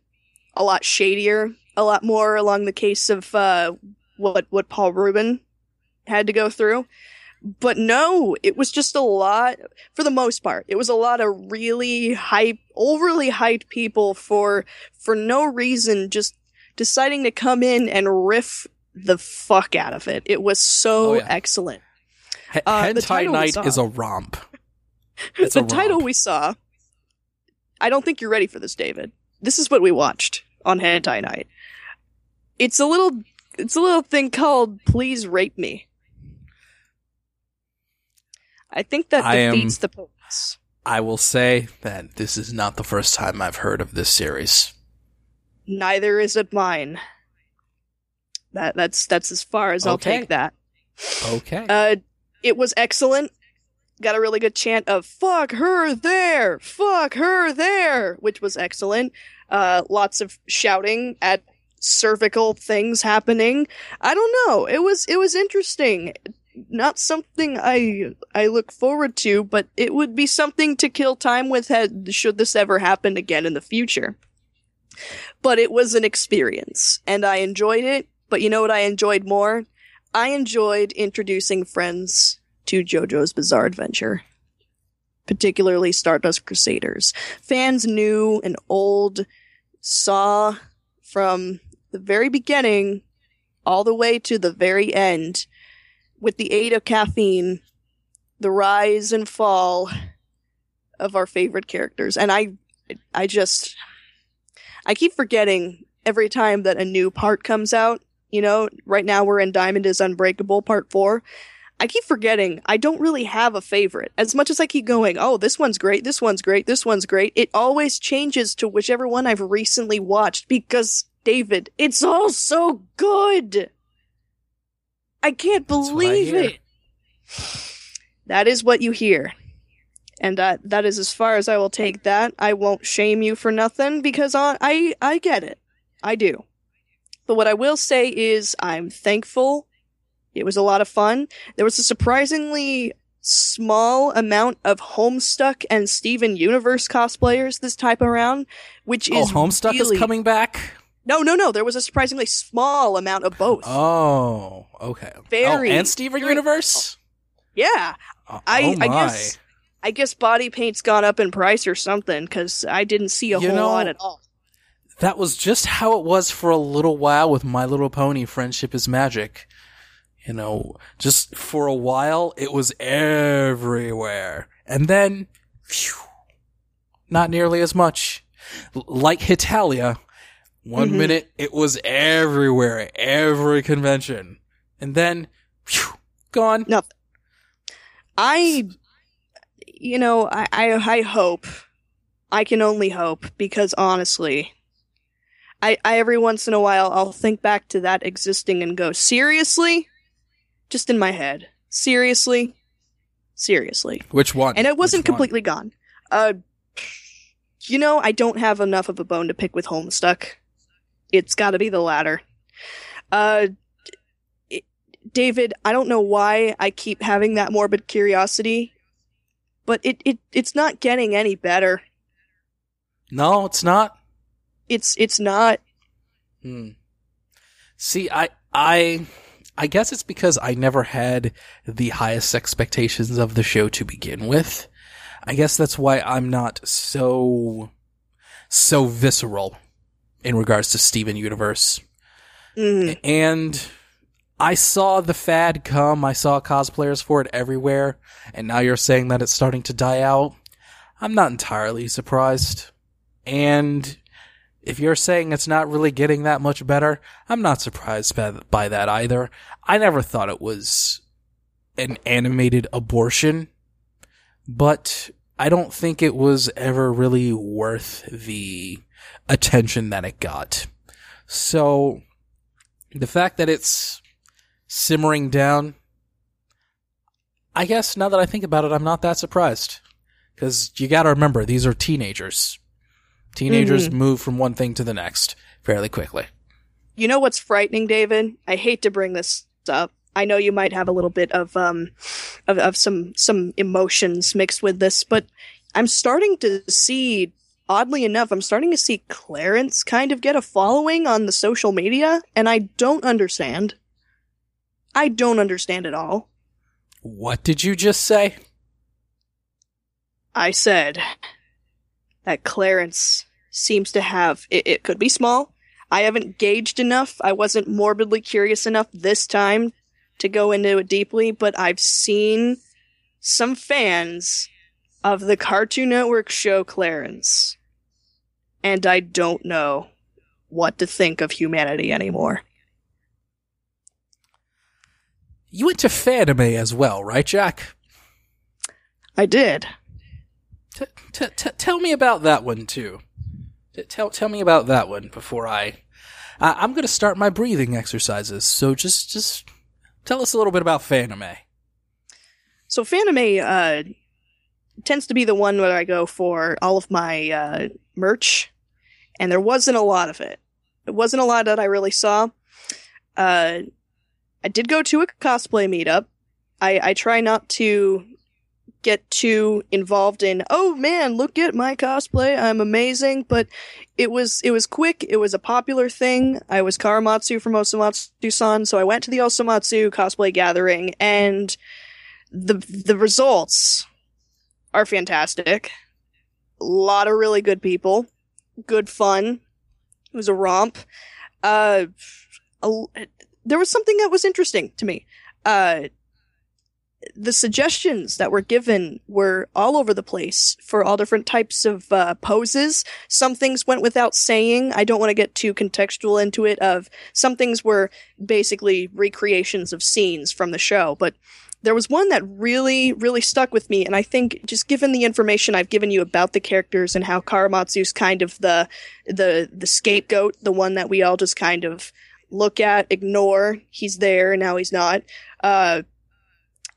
a lot shadier, a lot more along the case of what Paul Rubin had to go through, but no, it was just a lot. For the most part, it was a lot of really overly hyped people for no reason, just deciding to come in and riff the fuck out of it. It was so excellent. Hentai Night is a romp. Title we saw, I don't think you're ready for this, David. This is what we watched on Hentai Night. It's a little thing called "Please Rape Me." I think that defeats the purpose. I will say that this is not the first time I've heard of this series. Neither is it mine. That's as far as I'll take that. Okay. It was excellent. Got a really good chant of fuck her there," which was excellent. Lots of shouting at cervical things happening. I don't know. It was interesting. Not something I look forward to, but it would be something to kill time with should this ever happen again in the future. But it was an experience, and I enjoyed it. But you know what I enjoyed more? I enjoyed introducing friends to JoJo's Bizarre Adventure, particularly Stardust Crusaders. Fans new and old saw from the very beginning all the way to the very end, with the aid of caffeine, the rise and fall of our favorite characters. And I keep forgetting every time that a new part comes out. You know, right now we're in Diamond is Unbreakable Part 4. I keep forgetting I don't really have a favorite. As much as I keep going, oh, this one's great, this one's great, this one's great, it always changes to whichever one I've recently watched because, David, it's all so good! I can't believe it! That is what you hear. And that is as far as I will take that. I won't shame you for nothing because I get it. I do. But what I will say is I'm thankful. It was a lot of fun. There was a surprisingly small amount of Homestuck and Steven Universe cosplayers this time around, which is Homestuck really... is coming back? No. There was a surprisingly small amount of both. Oh, okay. Very and Steven Universe? Yeah. I guess body paint's gone up in price or something, because I didn't see a whole lot at all. That was just how it was for a little while with My Little Pony Friendship is Magic. You know, just for a while, it was everywhere. And then, phew, not nearly as much. Like Hitalia, one minute, it was everywhere, every convention. And then, phew, gone. Nothing. I hope. I can only hope, because honestly... I every once in a while, I'll think back to that existing and go, seriously? Just in my head. Seriously. Which one? And it wasn't completely gone. I don't have enough of a bone to pick with Homestuck. It's gotta be the latter. David, I don't know why I keep having that morbid curiosity, but it's not getting any better. No, it's not. It's not. See, I guess it's because I never had the highest expectations of the show to begin with. I guess that's why I'm not so visceral in regards to Steven Universe. And I saw the fad come. I saw cosplayers for it everywhere. And now you're saying that it's starting to die out. I'm not entirely surprised. And... if you're saying it's not really getting that much better, I'm not surprised by that either. I never thought it was an animated abortion, but I don't think it was ever really worth the attention that it got. So the fact that it's simmering down, I guess now that I think about it, I'm not that surprised. Because you gotta remember, these are teenagers. Teenagers move from one thing to the next fairly quickly. You know what's frightening, David? I hate to bring this up. I know you might have a little bit of some emotions mixed with this, but I'm starting to see, oddly enough, Clarence kind of get a following on the social media, and I don't understand. I don't understand at all. What did you just say? I said... that Clarence seems to have... It could be small. I haven't gauged enough. I wasn't morbidly curious enough this time to go into it deeply, but I've seen some fans of the Cartoon Network show Clarence, and I don't know what to think of humanity anymore. You went to Fanime as well, right, Jack? I did. Tell me about that one, too. Tell me about that one before I'm going to start my breathing exercises, so just tell us a little bit about Fanime. So Fanime tends to be the one where I go for all of my merch, and there wasn't a lot of it. It wasn't a lot that I really saw. I did go to a cosplay meetup. I try not to... get too involved in, oh man, look at my cosplay, I'm amazing, but it was quick, it was a popular thing. I was Karamatsu from Osomatsu-san, so I went to the Osomatsu cosplay gathering, and the results are fantastic. A lot of really good people, good fun, it was a romp. There was something that was interesting to me. The suggestions that were given were all over the place for all different types of poses. Some things went without saying. I don't want to get too contextual into it. Some things were basically recreations of scenes from the show. But there was one that really, really stuck with me. And I think just given the information I've given you about the characters and how Karamatsu's kind of the scapegoat, the one that we all just kind of look at, ignore. He's there, now he's not.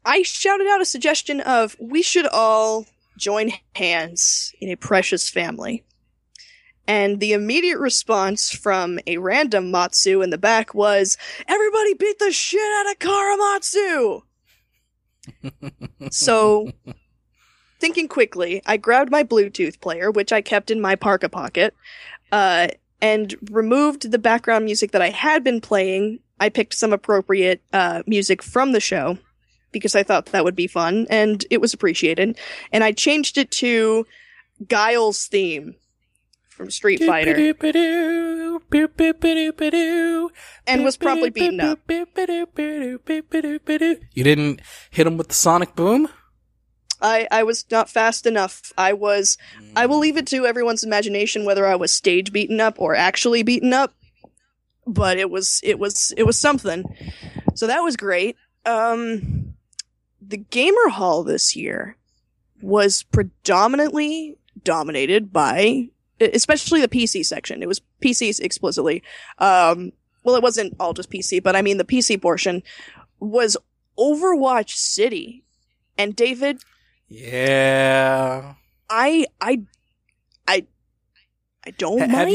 I shouted out a suggestion of, we should all join hands in a precious family. And the immediate response from a random Matsu in the back was, everybody beat the shit out of Karamatsu! So, thinking quickly, I grabbed my Bluetooth player, which I kept in my parka pocket, and removed the background music that I had been playing. I picked some appropriate music from the show, because I thought that would be fun, and it was appreciated. And I changed it to Guile's theme from Street Fighter. And was probably beaten up. You didn't hit him with the sonic boom? I was not fast enough. I will leave it to everyone's imagination whether I was stage beaten up or actually beaten up. But it was something. So that was great. The Gamer Hall this year was predominantly dominated by, especially the PC section. It was PCs explicitly. Well, it wasn't all just PC, but I mean the PC portion was Overwatch City. And David, yeah, I don't mind. Have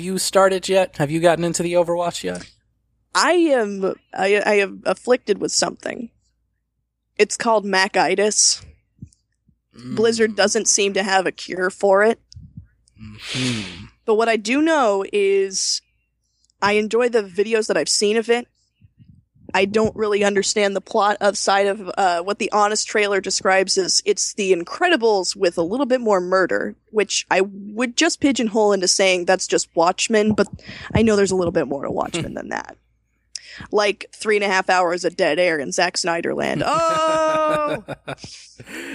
you started yet? Have you gotten into the Overwatch yet? I am afflicted with something. It's called Macitis. Blizzard doesn't seem to have a cure for it. Mm-hmm. But what I do know is I enjoy the videos that I've seen of it. I don't really understand the plot outside of what the Honest trailer describes as it's The Incredibles with a little bit more murder, which I would just pigeonhole into saying that's just Watchmen, but I know there's a little bit more to Watchmen than that. Like 3.5 hours of dead air in Zack Snyder land. Oh!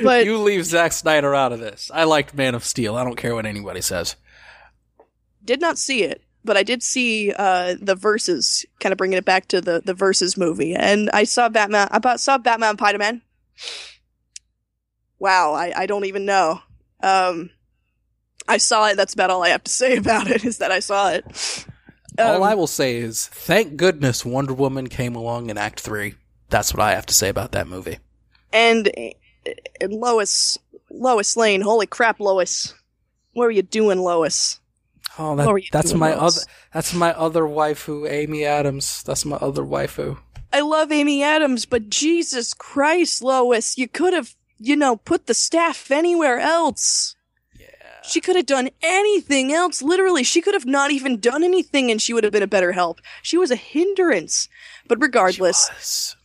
But you leave Zack Snyder out of this. I liked Man of Steel. I don't care what anybody says. Did not see it. But I did see the Versus, kind of bringing it back to the Versus movie, and I saw Batman. I saw Batman and Spider-Man. Wow, I don't even know. I saw it. That's about all I have to say about it. Is that I saw it. All I will say is, thank goodness Wonder Woman came along in Act 3. That's what I have to say about that movie. And Lois Lane. Holy crap, Lois! What were you doing, Lois? Oh, that's my other waifu, Amy Adams. That's my other waifu. I love Amy Adams, but Jesus Christ, Lois, you could have, put the staff anywhere else. Yeah. She could have done anything else. Literally, she could have not even done anything and she would have been a better help. She was a hindrance. But regardless,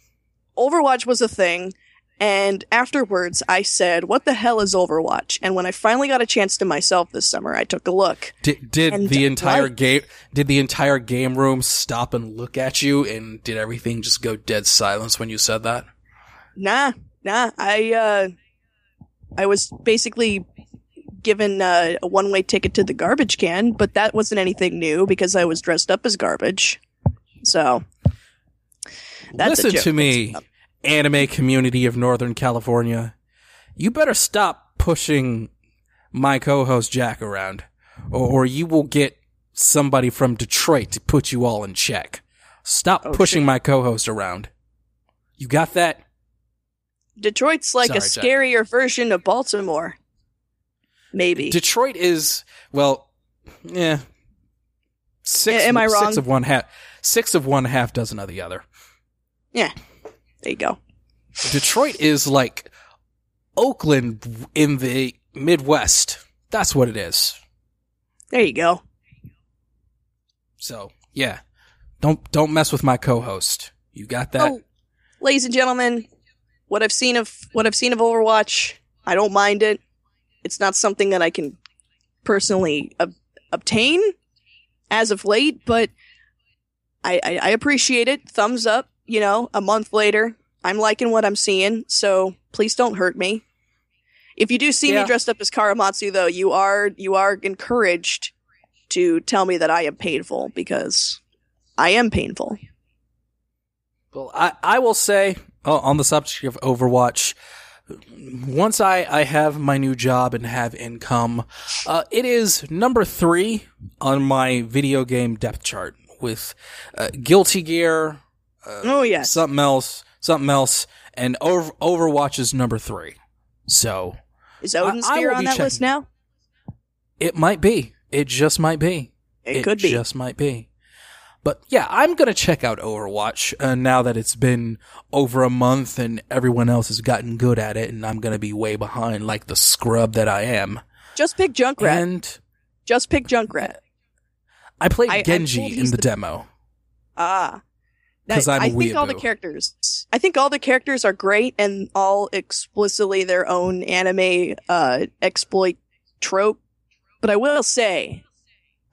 Overwatch was a thing. And afterwards, I said, what the hell is Overwatch? And when I finally got a chance to myself this summer, I took a look. Did the entire game room stop and look at you? And did everything just go dead silence when you said that? Nah. I was basically given a one-way ticket to the garbage can, but that wasn't anything new because I was dressed up as garbage. So, that's listen a joke. To me. Anime community of Northern California, you better stop pushing my co-host Jack around, or you will get somebody from Detroit to put you all in check. Stop pushing my co-host around. You got that? Detroit's like a scarier version of Baltimore. Maybe. Detroit is, well, yeah. Am I wrong? Six of one, half dozen of the other. Yeah. There you go. Detroit is like Oakland in the Midwest. That's what it is. There you go. So, yeah. Don't mess with my co-host. You got that? Oh, ladies and gentlemen, what I've seen of Overwatch, I don't mind it. It's not something that I can personally obtain as of late, but I appreciate it. Thumbs up. A month later, I'm liking what I'm seeing, so please don't hurt me. If you do see me dressed up as Karamatsu, though, you are encouraged to tell me that I am painful, because I am painful. Well, I will say, on the subject of Overwatch, once I have my new job and have income, it is number 3 on my video game depth chart, with Guilty Gear... something else, and Overwatch is number 3. So is Odin Sphere on that list now? It might be. It just might be. It could be. It just might be. But yeah, I'm going to check out Overwatch now that it's been over a month and everyone else has gotten good at it, and I'm going to be way behind like the scrub that I am. Just pick Junkrat. Just pick Junkrat. I played Genji in the demo. Ah. Because I'm a weeaboo. I think all the characters are great and all explicitly their own anime exploit trope. But I will say,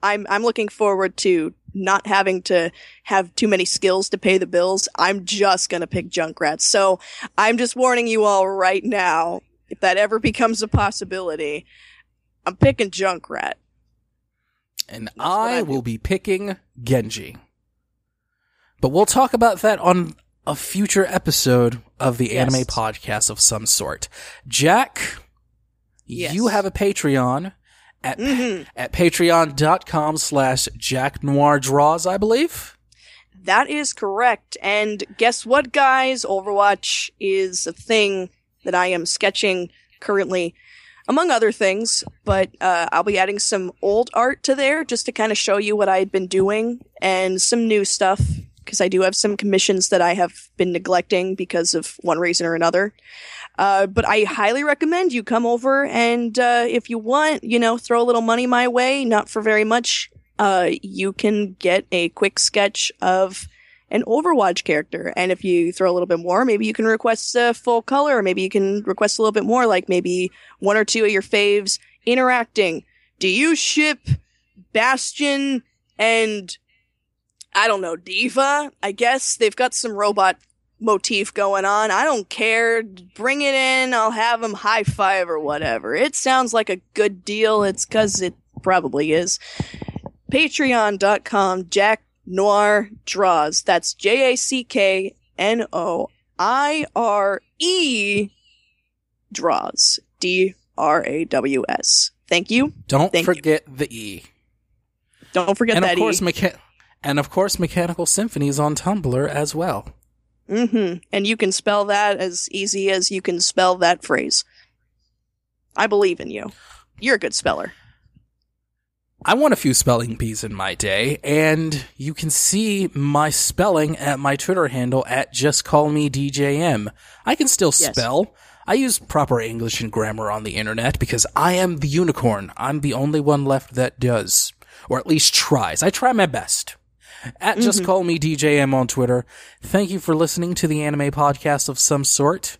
I'm looking forward to not having to have too many skills to pay the bills. I'm just going to pick Junkrat. So I'm just warning you all right now, if that ever becomes a possibility, I'm picking Junkrat. And I will be picking Genji. But we'll talk about that on a future episode of the anime podcast of some sort. Jack, you have a Patreon at patreon.com/JackNoirDraws, I believe. That is correct. And guess what, guys? Overwatch is a thing that I am sketching currently, among other things, but I'll be adding some old art to there just to kind of show you what I've been doing and some new stuff, because I do have some commissions that I have been neglecting because of one reason or another. But I highly recommend you come over and if you want, throw a little money my way, not for very much, you can get a quick sketch of an Overwatch character. And if you throw a little bit more, maybe you can request a full color, or maybe you can request a little bit more, like maybe one or two of your faves interacting. Do you ship Bastion and, I don't know, Diva? I guess they've got some robot motif going on. I don't care. Bring it in. I'll have them high five or whatever. It sounds like a good deal. It's because it probably is. Patreon.com Jack Noir Draws. That's JackNoire Draws. DRAWS. Thank you. Don't forget the E. Don't forget that E. And of course, Mechanical Symphony is on Tumblr as well. Mm-hmm. And you can spell that as easy as you can spell that phrase. I believe in you. You're a good speller. I won a few spelling bees in my day, and you can see my spelling at my Twitter handle at JustCallMeDJM. I can still spell. I use proper English and grammar on the internet because I am the unicorn. I'm the only one left that does, or at least tries. I try my best. At JustCallMeDJM on Twitter. Thank you for listening to the anime podcast of some sort.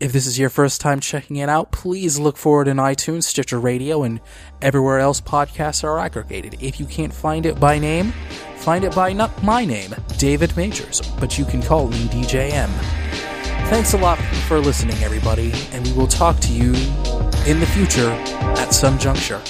If this is your first time checking it out, please look for it in iTunes, Stitcher Radio, and everywhere else podcasts are aggregated. If you can't find it by name, find it by my name, David Majors, but you can call me DJM. Thanks a lot for listening, everybody, and we will talk to you in the future at some juncture.